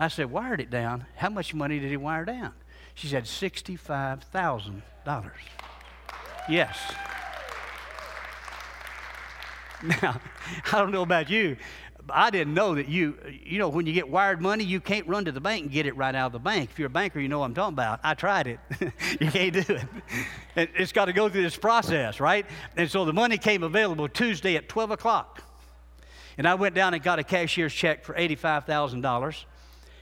I said, wired it down? How much money did he wire down? She said, $65,000. Yes. Now, I don't know about you. I didn't know that you know, when you get wired money, you can't run to the bank and get it right out of the bank. If you're a banker, you know what I'm talking about. I tried it. You can't do it. It's got to go through this process, right? And so the money came available Tuesday at 12 o'clock. And I went down and got a cashier's check for $85,000,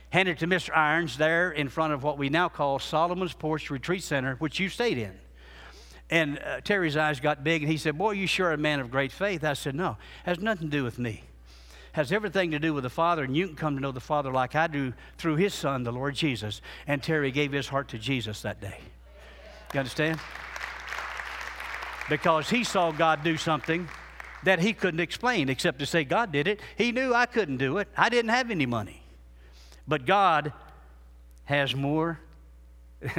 handed it to Mr. Irons there in front of what we now call Solomon's Porch Retreat Center, which you stayed in. And Terry's eyes got big, and he said, boy, you sure are a man of great faith. I said, no, it has nothing to do with me. Has everything to do with the Father, and you can come to know the Father like I do through his Son, the Lord Jesus. And Terry gave his heart to Jesus that day. You understand? Because he saw God do something that he couldn't explain except to say God did it. He knew I couldn't do it. I didn't have any money. But God has more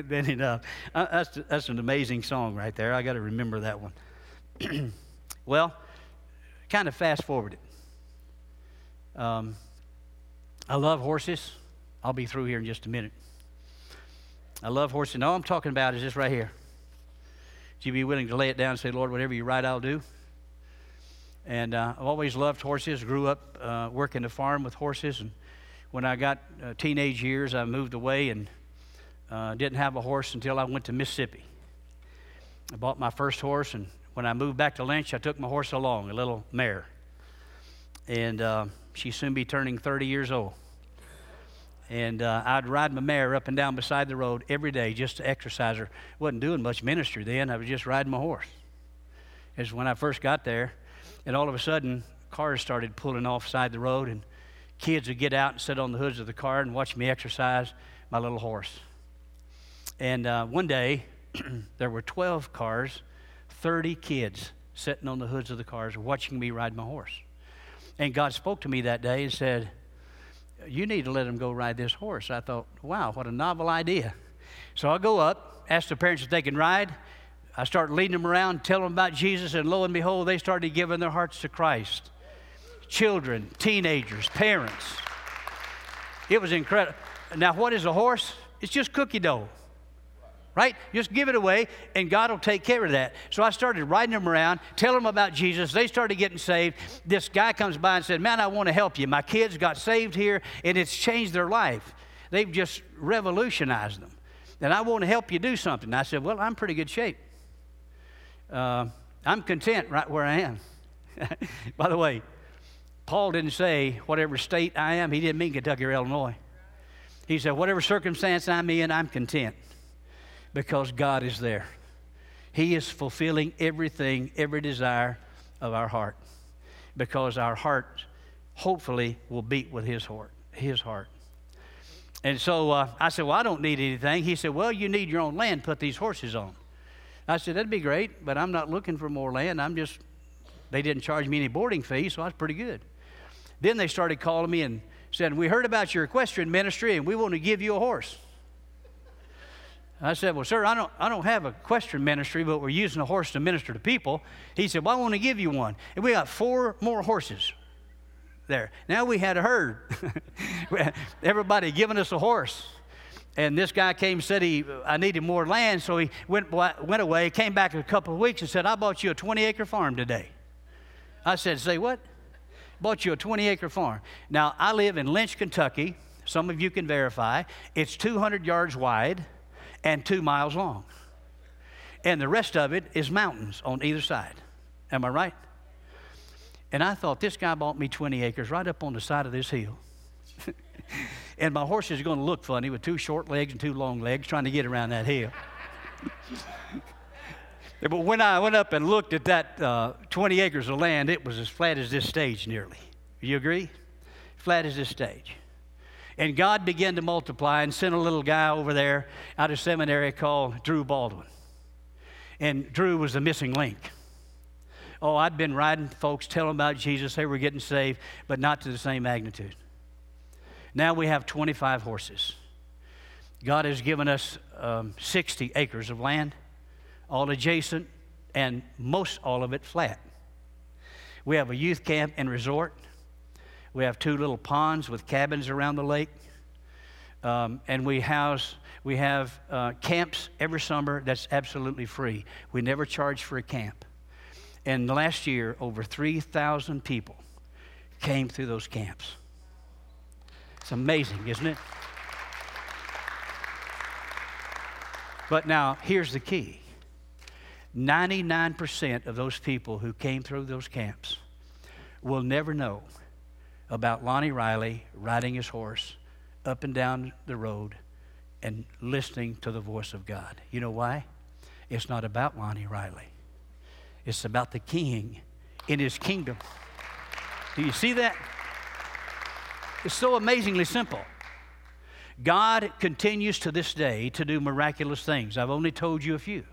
than enough. That's an amazing song right there. I got to remember that one. Well, kind of fast forwarded. I love horses. I'll be through here in just a minute. I love horses. And all I'm talking about is this right here. Would you be willing to lay it down and say, Lord, whatever you write, I'll do? And I've always loved horses. Grew up working a farm with horses. And when I got teenage years, I moved away and didn't have a horse until I went to Mississippi. I bought my first horse. And when I moved back to Lynch, I took my horse along, a little mare. And she'd soon be turning 30 years old. And I'd ride my mare up and down beside the road every day just to exercise her. Wasn't doing much ministry then. I was just riding my horse. It's when I first got there. And all of a sudden, cars started pulling off side the road. And kids would get out and sit on the hoods of the car and watch me exercise my little horse. And one day, there were 12 cars, 30 kids sitting on the hoods of the cars watching me ride my horse. And God spoke to me that day and said, you need to let him go ride this horse. I thought, wow, what a novel idea. So I go up, ask the parents if they can ride. I start leading them around, tell them about Jesus, and lo and behold, they started giving their hearts to Christ. Children, teenagers, parents. It was incredible. Now, what is a horse? It's just cookie dough. right? Just give it away, and God will take care of that. So I started riding them around, telling them about Jesus. They started getting saved. This guy comes by and said, man, I want to help you. My kids got saved here, and it's changed their life. They've just revolutionized them. And I want to help you do something. I said, well, I'm in pretty good shape. I'm content right where I am. By the way, Paul didn't say whatever state I am. He didn't mean Kentucky or Illinois. He said, whatever circumstance I'm in, I'm content because God is there. He is fulfilling everything, every desire of our heart because our heart hopefully will beat with his heart. And so I said, well, I don't need anything. He said, well, you need your own land. Put these horses on. I said, that'd be great, but I'm not looking for more land. They didn't charge me any boarding fee, so I was pretty good. Then they started calling me and said, we heard about your equestrian ministry, and we want to give you a horse. I said, well, sir, I don't have a equestrian ministry, but we're using a horse to minister to people. He said, well, I want to give you one. And we got 4 more horses there. Now we had a herd. Everybody giving us a horse. And this guy came and said I needed more land, so he went away, came back in a couple of weeks and said, I bought you a 20-acre farm today. I said, say what? Bought you a 20-acre farm. Now, I live in Lynch, Kentucky. Some of you can verify. It's 200 yards wide and 2 miles long. And the rest of it is mountains on either side. Am I right? And I thought, this guy bought me 20 acres right up on the side of this hill. And my horse is going to look funny with 2 short legs and 2 long legs trying to get around that hill. But when I went up and looked at that 20 acres of land, it was as flat as this stage nearly. You agree? Flat as this stage. And God began to multiply and sent a little guy over there out of seminary called Drew Baldwin. And Drew was the missing link. Oh, I'd been riding folks, telling about Jesus. They were getting saved, but not to the same magnitude. Now we have 25 horses. God has given us 60 acres of land, all adjacent, and most all of it flat. We have a youth camp and resort. We have 2 little ponds with cabins around the lake. And we have camps every summer that's absolutely free. We never charge for a camp. And last year, over 3,000 people came through those camps. It's amazing, isn't it? But now, here's the key. 99% of those people who came through those camps will never know about Lonnie Riley riding his horse up and down the road and listening to the voice of God. You know why? It's not about Lonnie Riley. It's about the King in his kingdom. Do you see that? It's so amazingly simple. God continues to this day to do miraculous things. I've only told you a few.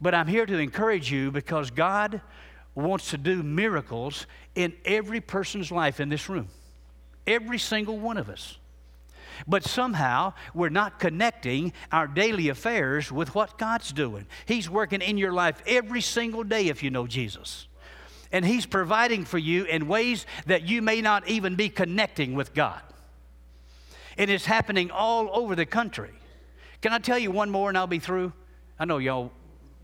But I'm here to encourage you because God wants to do miracles in every person's life in this room. Every single one of us. But somehow we're not connecting our daily affairs with what God's doing. He's working in your life every single day if you know Jesus. And He's providing for you in ways that you may not even be connecting with God. And it's happening all over the country. Can I tell you one more and I'll be through? I know y'all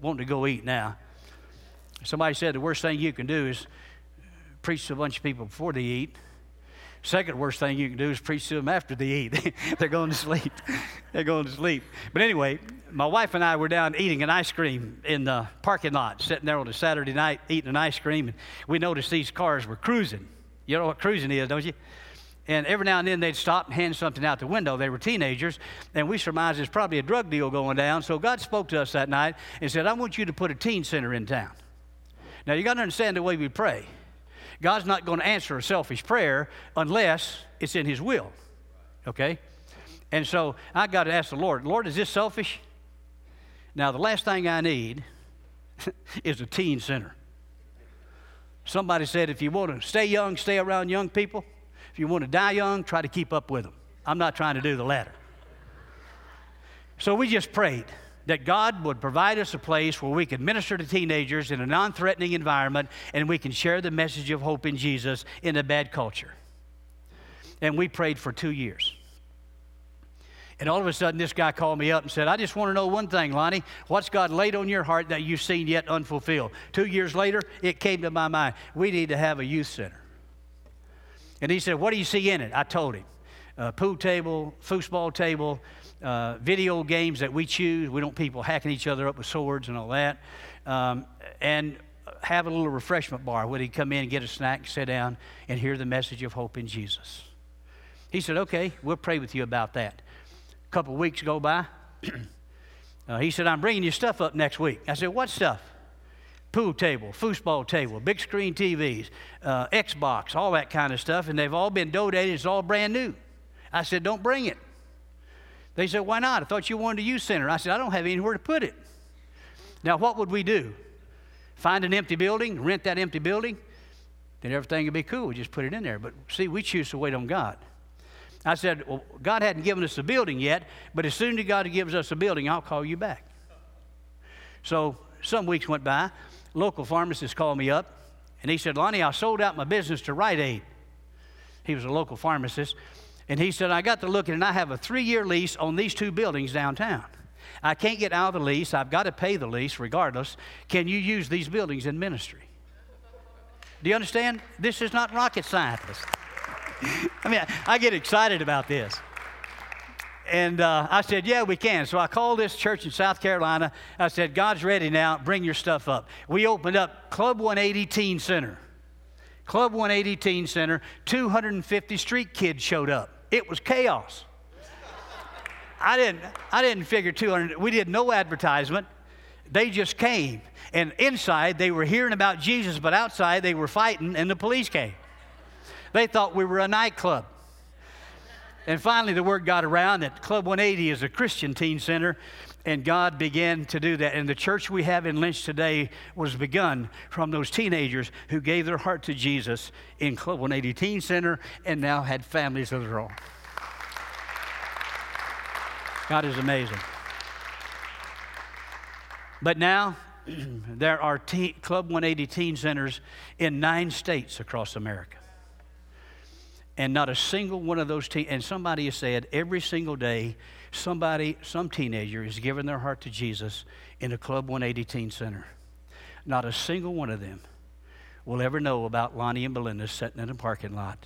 want to go eat now. Somebody said the worst thing you can do is preach to a bunch of people before they eat. Second worst thing you can do is preach to them after they eat. They're going to sleep. They're going to sleep. But anyway, my wife and I were down eating an ice cream in the parking lot, sitting there on a Saturday night eating an ice cream, and we noticed these cars were cruising. You know what cruising is, don't you? And every now and then they'd stop and hand something out the window. They were teenagers, and we surmised there's probably a drug deal going down. So God spoke to us that night and said, I want you to put a teen center in town. Now, you got to understand the way we pray. God's not going to answer a selfish prayer unless it's in His will, okay? And so I got to ask the Lord, is this selfish? Now, the last thing I need is a teen center. Somebody said, if you want to stay young, stay around young people. If you want to die young, try to keep up with them. I'm not trying to do the latter. So we just prayed that God would provide us a place where we can minister to teenagers in a non-threatening environment and we can share the message of hope in Jesus in a bad culture. And we prayed for 2 years. And all of a sudden, this guy called me up and said, I just want to know one thing, Lonnie. What's God laid on your heart that you've seen yet unfulfilled? 2 years later, it came to my mind. We need to have a youth center. And he said, what do you see in it? I told him. Pool table, foosball table, video games that we choose. We don't people hacking each other up with swords and all that. And have a little refreshment bar where he'd come in and get a snack, sit down, and hear the message of hope in Jesus. He said, okay, we'll pray with you about that. A couple weeks go by. He said, I'm bringing your stuff up next week. I said, what stuff? Pool table, foosball table, big screen TVs, Xbox, all that kind of stuff, and they've all been donated. It's all brand new. I said, don't bring it. They said, why not? I thought you wanted a youth center. I said, I don't have anywhere to put it. Now, what would we do? Find an empty building, rent that empty building, then everything would be cool. We just put it in there. But see, we choose to wait on God. I said, well, God hadn't given us a building yet, but as soon as God gives us a building, I'll call you back. So some weeks went by. Local pharmacist called me up, and he said, Lonnie, I sold out my business to Rite Aid. He was a local pharmacist. And he said, I got to looking, and I have a 3-year lease on these 2 buildings downtown. I can't get out of the lease. I've got to pay the lease regardless. Can you use these buildings in ministry? Do you understand? This is not rocket science. I mean, I get excited about this. And I said, yeah, we can. So I called this church in South Carolina. I said, God's ready now. Bring your stuff up. We opened up Club 180 Teen Center. Club 180 Teen Center. 250 street kids showed up. It was chaos. I didn't figure 200. We did no advertisement. They just came. And inside, they were hearing about Jesus, but outside, they were fighting, and the police came. They thought we were a nightclub. And finally, the word got around that Club 180 is a Christian teen center, and God began to do that. And the church we have in Lynch today was begun from those teenagers who gave their heart to Jesus in Club 180 Teen Center and now had families of their own. God is amazing. But now there are Club 180 teen centers in 9 states across America. And not a single one of those and somebody has said every single day, some teenager is giving their heart to Jesus in a Club 180 Teen Center. Not a single one of them will ever know about Lonnie and Belinda sitting in a parking lot,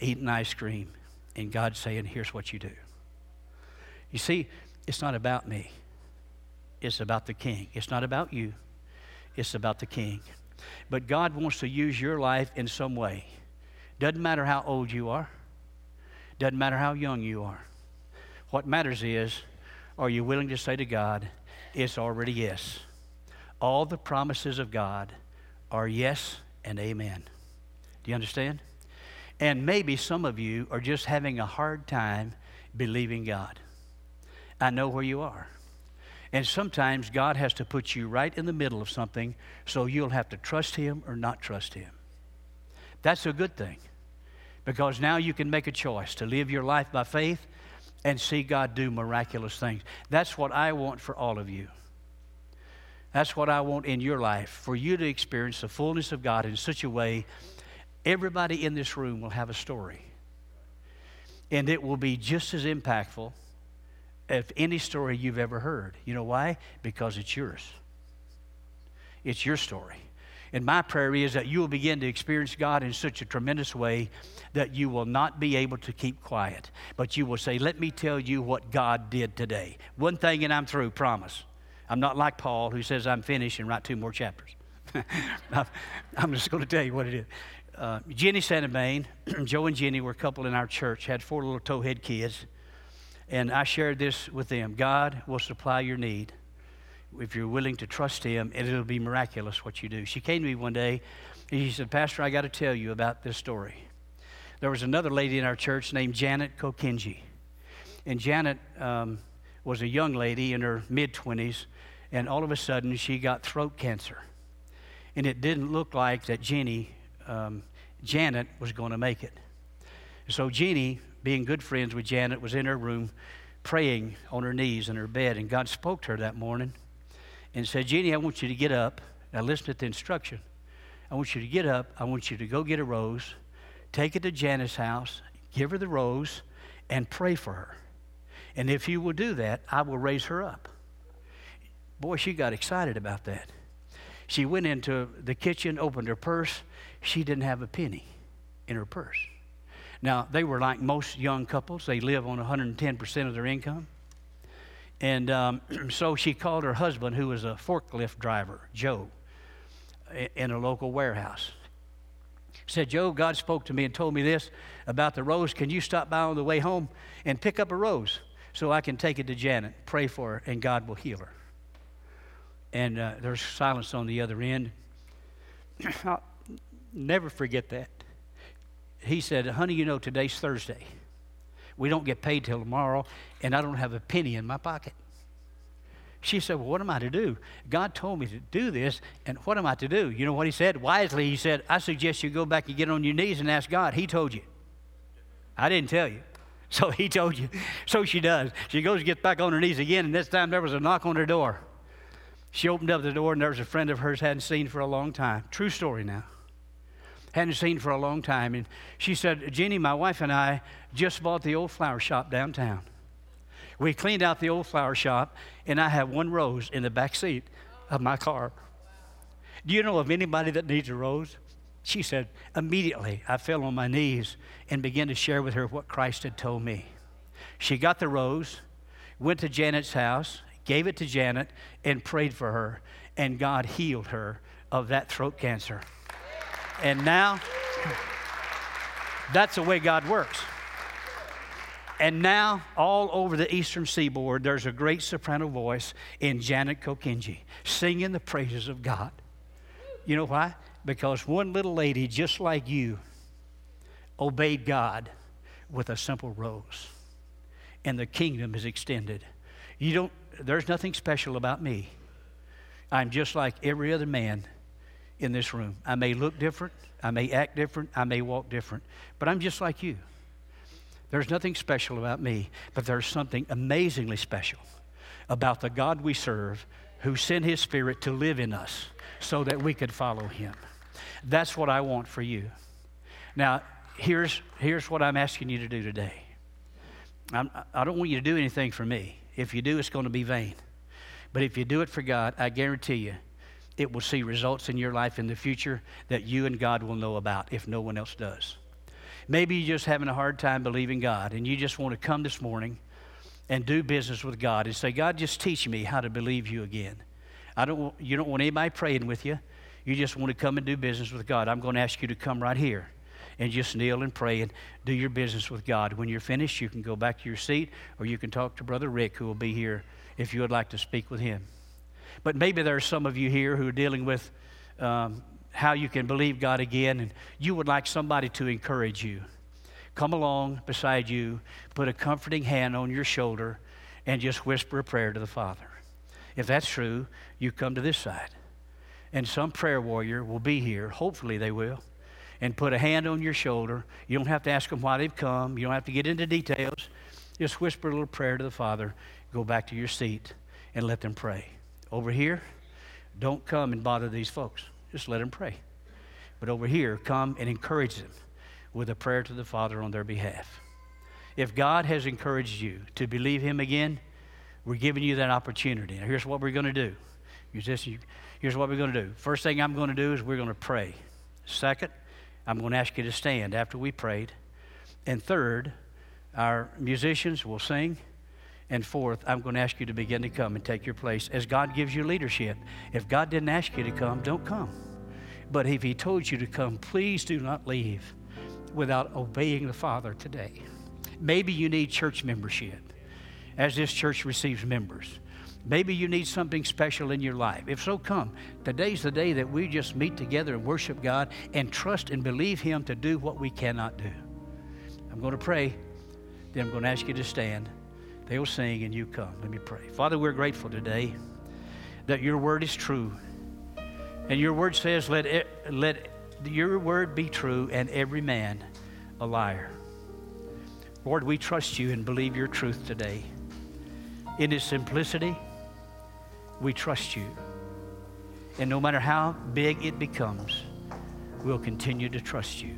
eating ice cream, and God saying, here's what you do. You see, it's not about me. It's about the King. It's not about you. It's about the King. But God wants to use your life in some way. Doesn't matter how old you are. Doesn't matter how young you are. What matters is, are you willing to say to God, it's already yes. All the promises of God are yes and amen. Do you understand? And maybe some of you are just having a hard time believing God. I know where you are. And sometimes God has to put you right in the middle of something, so you'll have to trust Him or not trust Him. That's a good thing, because now you can make a choice to live your life by faith and see God do miraculous things. That's what I want for all of you. That's what I want in your life, for you to experience the fullness of God in such a way everybody in this room will have a story. And it will be just as impactful if any story you've ever heard. You know why? Because it's yours. It's your story. And my prayer is that you will begin to experience God in such a tremendous way that you will not be able to keep quiet, but you will say, let me tell you what God did today. One thing and I'm through, promise. I'm not like Paul who says I'm finished and write 2 more chapters. I'm just going to tell you what it is. Jenny Santibane, Joe and Jenny were a couple in our church, had 4 little towhead kids. And I shared this with them. God will supply your need if you're willing to trust Him, and it'll be miraculous what you do. She came to me one day, and she said, Pastor, I got to tell you about this story. There was another lady in our church named Janet Kokinji. And Janet was a young lady in her mid-20s, and all of a sudden she got throat cancer. And it didn't look like that Janet was going to make it. So Jeannie, being good friends with Janet, was in her room praying on her knees in her bed, and God spoke to her that morning and said, Jeannie, I want you to get up. Now listen to the instruction. I want you to get up. I want you to go get a rose, take it to Janet's house, give her the rose, and pray for her. And if you will do that, I will raise her up. Boy, she got excited about that. She went into the kitchen, opened her purse. She didn't have a penny in her purse. Now, they were like most young couples. They live on 110% of their income. And so she called her husband, who was a forklift driver, Joe, in a local warehouse. Said, Joe, God spoke to me and told me this about the rose. Can you stop by on the way home and pick up a rose so I can take it to Janet, pray for her, and God will heal her? And there's silence on the other end. I'll never forget that. He said, honey, you know, today's Thursday. We don't get paid till tomorrow, and I don't have a penny in my pocket. She said, well, what am I to do? God told me to do this, and what am I to do? You know what he said? Wisely, he said, I suggest you go back and get on your knees and ask God. He told you. I didn't tell you. So he told you. So she does. She goes and gets back on her knees again, and this time there was a knock on her door. She opened up the door, and there was a friend of hers hadn't seen for a long time. True story now. Hadn't seen for a long time. And she said, Jenny, my wife and I just bought the old flower shop downtown. We cleaned out the old flower shop, and I have one rose in the back seat of my car. Do you know of anybody that needs a rose? She said, immediately I fell on my knees and began to share with her what Christ had told me. She got the rose, went to Janet's house, gave it to Janet, and prayed for her, and God healed her of that throat cancer. And now, that's the way God works. And now, all over the Eastern Seaboard, there's a great soprano voice in Janet Kokinji singing the praises of God. You know why? Because one little lady just like you obeyed God with a simple rose. And the kingdom is extended. There's nothing special about me. I'm just like every other man in this room. I may look different, I may act different, I may walk different, but I'm just like you. There's nothing special about me, but there's something amazingly special about the God we serve, who sent his Spirit to live in us so that we could follow him. That's what I want for you. Now, here's what I'm asking you to do today. I don't want you to do anything for me. If you do, it's going to be vain. But if you do it for God, I guarantee you, it will see results in your life in the future that you and God will know about if no one else does. Maybe you're just having a hard time believing God, and you just want to come this morning and do business with God and say, God, just teach me how to believe you again. You don't want anybody praying with you. You just want to come and do business with God. I'm going to ask you to come right here and just kneel and pray and do your business with God. When you're finished, you can go back to your seat, or you can talk to Brother Rick, who will be here if you would like to speak with him. But maybe there are some of you here who are dealing with how you can believe God again, and you would like somebody to encourage you. Come along beside you, put a comforting hand on your shoulder, and just whisper a prayer to the Father. If that's true, you come to this side. And some prayer warrior will be here, hopefully they will, and put a hand on your shoulder. You don't have to ask them why they've come. You don't have to get into details. Just whisper a little prayer to the Father. Go back to your seat and let them pray. Over here, don't come and bother these folks. Just let them pray. But over here, come and encourage them with a prayer to the Father on their behalf. If God has encouraged you to believe him again, we're giving you that opportunity. Now, here's what we're going to do. Here's what we're going to do. First thing I'm going to do is we're going to pray. Second, I'm going to ask you to stand after we prayed. And third, our musicians will sing. And fourth, I'm going to ask you to begin to come and take your place as God gives you leadership. If God didn't ask you to come, don't come. But if he told you to come, please do not leave without obeying the Father today. Maybe you need church membership as this church receives members. Maybe you need something special in your life. If so, come. Today's the day that we just meet together and worship God and trust and believe him to do what we cannot do. I'm going to pray. Then I'm going to ask you to stand. They will sing and you come. Let me pray. Father, we're grateful today that your word is true. And your word says, let your word be true and every man a liar. Lord, we trust you and believe your truth today. In its simplicity, we trust you. And no matter how big it becomes, we'll continue to trust you.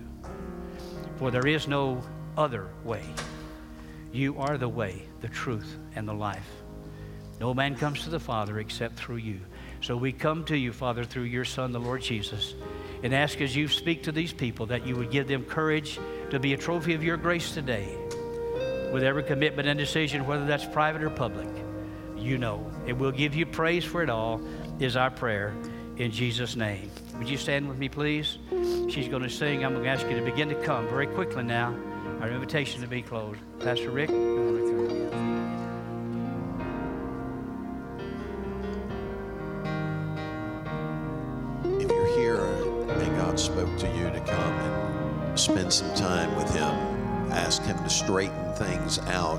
For there is no other way. You are the way, the truth, and the life. No man comes to the Father except through you. So we come to you, Father, through your Son, the Lord Jesus, and ask as you speak to these people that you would give them courage to be a trophy of your grace today. With every commitment and decision, whether that's private or public, you know. And we'll give you praise for it all, is our prayer in Jesus' name. Would you stand with me, please? She's going to sing. I'm going to ask you to begin to come very quickly now. Our invitation to be closed. Pastor Rick, you want to come? Spoke to you to come and spend some time with him, ask him to straighten things out,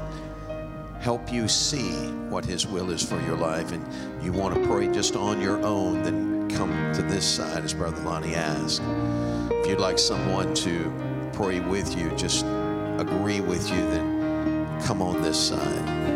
help you see what his will is for your life, and you want to pray just on your own, then come to this side as Brother Lonnie asked. If you'd like someone to pray with you, just agree with you, then come on this side.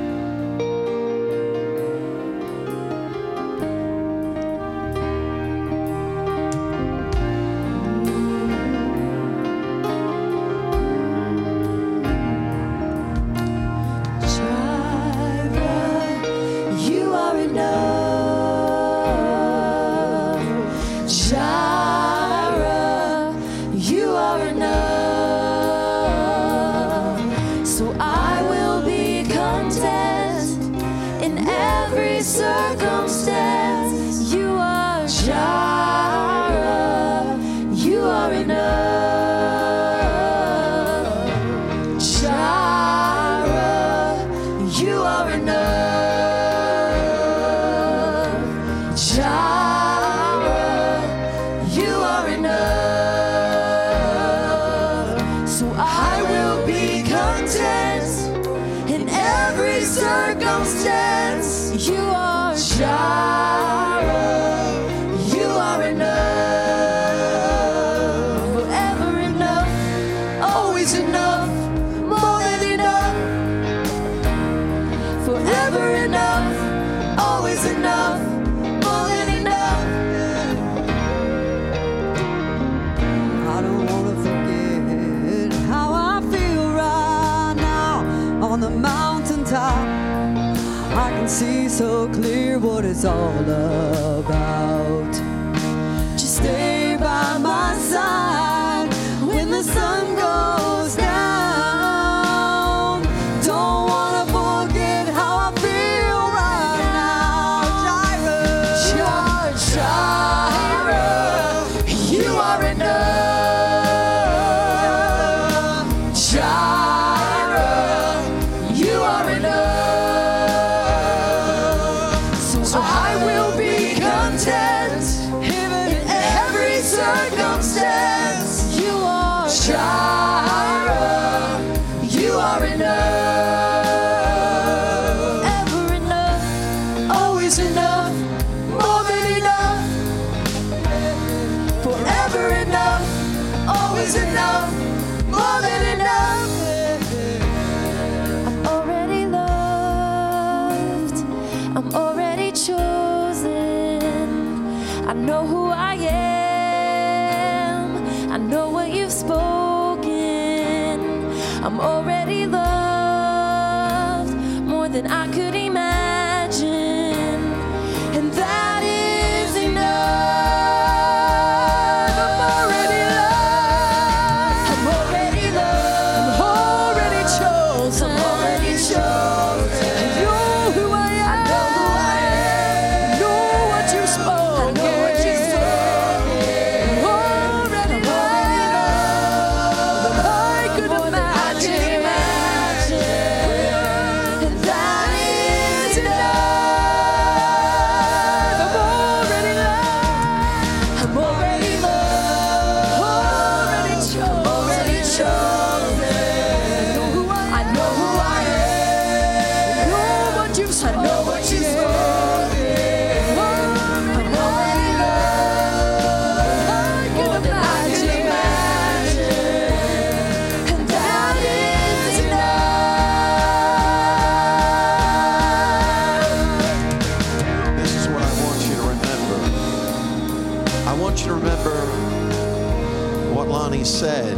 Said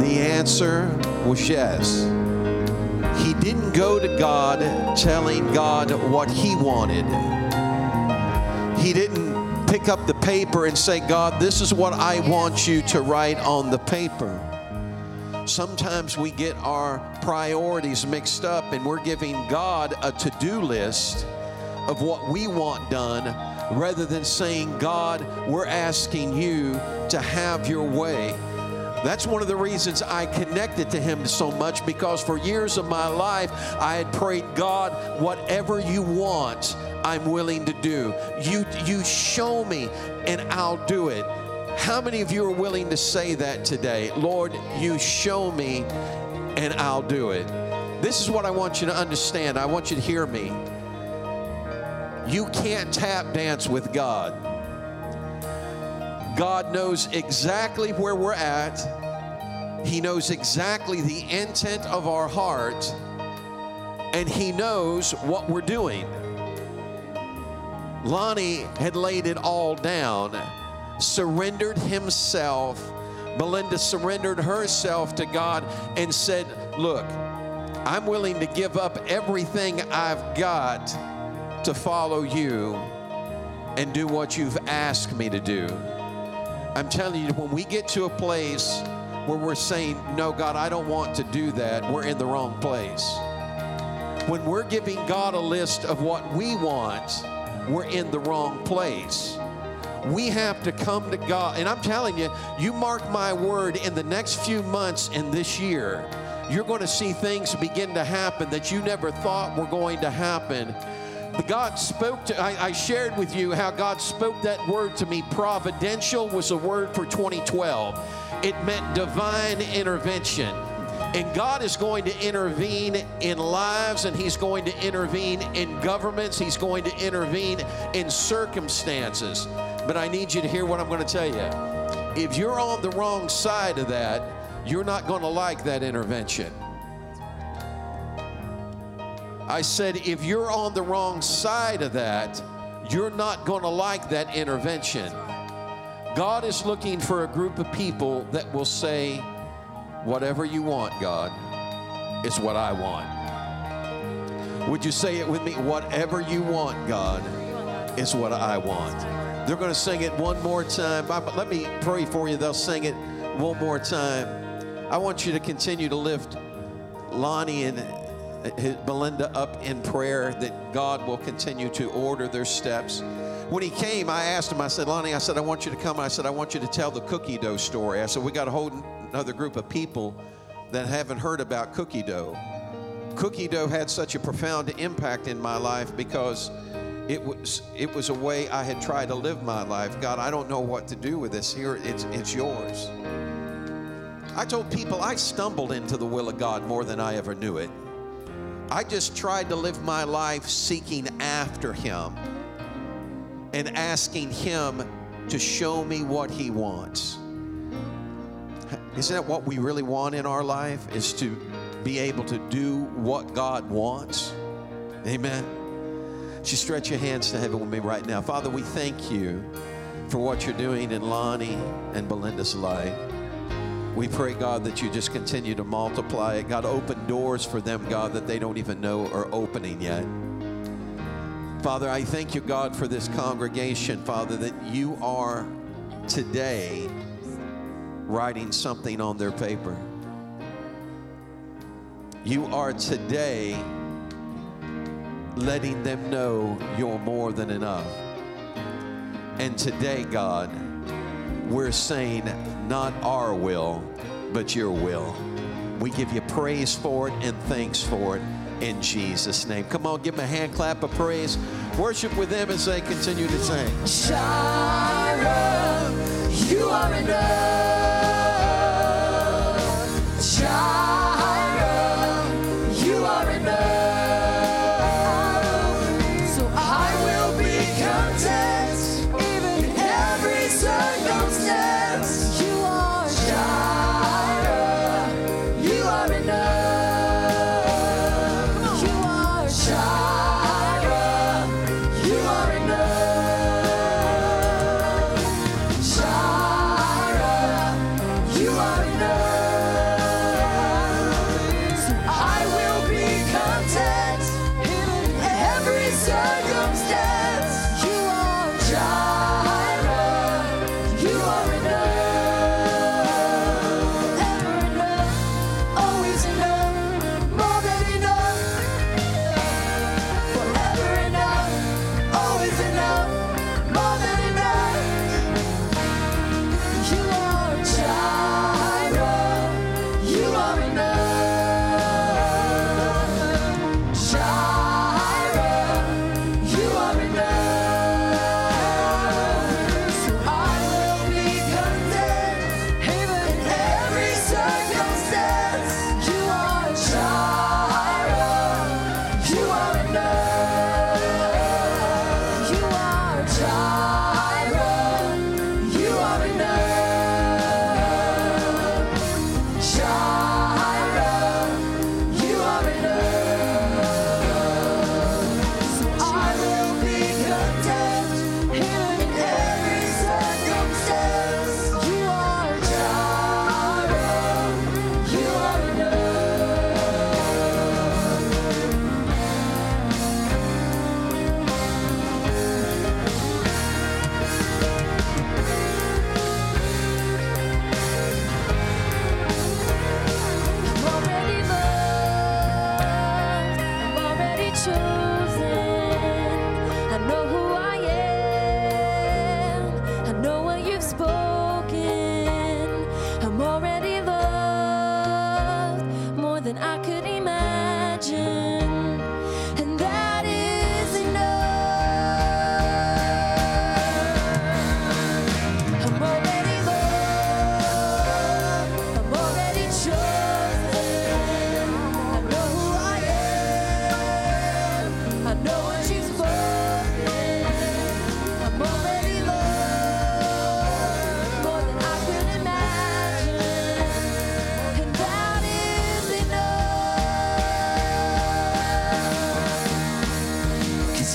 the answer was yes. He didn't go to God telling God what he wanted. He didn't pick up the paper and say, God, this is what I want you to write on the paper. Sometimes we get our priorities mixed up and we're giving God a to-do list of what we want done rather than saying, God, we're asking you to have your way. That's one of the reasons I connected to him so much, because for years of my life, I had prayed, God, whatever you want, I'm willing to do. You show me and I'll do it. How many of you are willing to say that today? Lord, you show me and I'll do it. This is what I want you to understand. I want you to hear me. You can't tap dance with God. God knows exactly where we're at. He knows exactly the intent of our heart, and he knows what we're doing. Lonnie had laid it all down, surrendered himself. Belinda surrendered herself to God and said, look, I'm willing to give up everything I've got to follow you and do what you've asked me to do. I'm telling you, when we get to a place where we're saying, no, God, I don't want to do that, we're in the wrong place. When we're giving God a list of what we want, we're in the wrong place. We have to come to God. And I'm telling you, you mark my word, in the next few months and this year, you're going to see things begin to happen that you never thought were going to happen. God spoke to, I shared with you how God spoke that word to me. Providential was a word for 2012. It meant divine intervention. And God is going to intervene in lives, and he's going to intervene in governments. He's going to intervene in circumstances. But I need you to hear what I'm going to tell you. If you're on the wrong side of that, you're not going to like that intervention. I said, if you're on the wrong side of that, you're not going to like that intervention. God is looking for a group of people that will say, whatever you want, God, is what I want. Would you say it with me? Whatever you want, God, is what I want. They're going to sing it one more time. Let me pray for you. They'll sing it one more time. I want you to continue to lift Lonnie and Belinda up in prayer, that God will continue to order their steps. When he came, I asked him, I said, Lonnie, I said, I want you to come. I said, I want you to tell the cookie dough story. I said, we got a whole another group of people that haven't heard about cookie dough. Cookie dough had such a profound impact in my life because it was a way I had tried to live my life. God, I don't know what to do with this. Here, it's yours. I told people I stumbled into the will of God more than I ever knew it. I just tried to live my life seeking after him and asking him to show me what he wants. Isn't that what we really want in our life, is to be able to do what God wants? Amen. Would you stretch your hands to heaven with me right now? Father, we thank you for what you're doing in Lonnie and Belinda's life. We pray, God, that you just continue to multiply it. God, open doors for them, God, that they don't even know are opening yet. Father, I thank you, God, for this congregation, Father, that you are today writing something on their paper. You are today letting them know you're more than enough. And today, God, we're saying, not our will, but your will. We give you praise for it and thanks for it in Jesus' name. Come on, give them a hand clap of praise. Worship with them as they continue to sing. Jireh, you are enough. Jireh, you are enough. circumstance. You are Jireh. You are enough. Ever enough. Always enough. More than enough. Forever enough. Always enough. More than enough. You are Jireh. You are enough.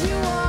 You are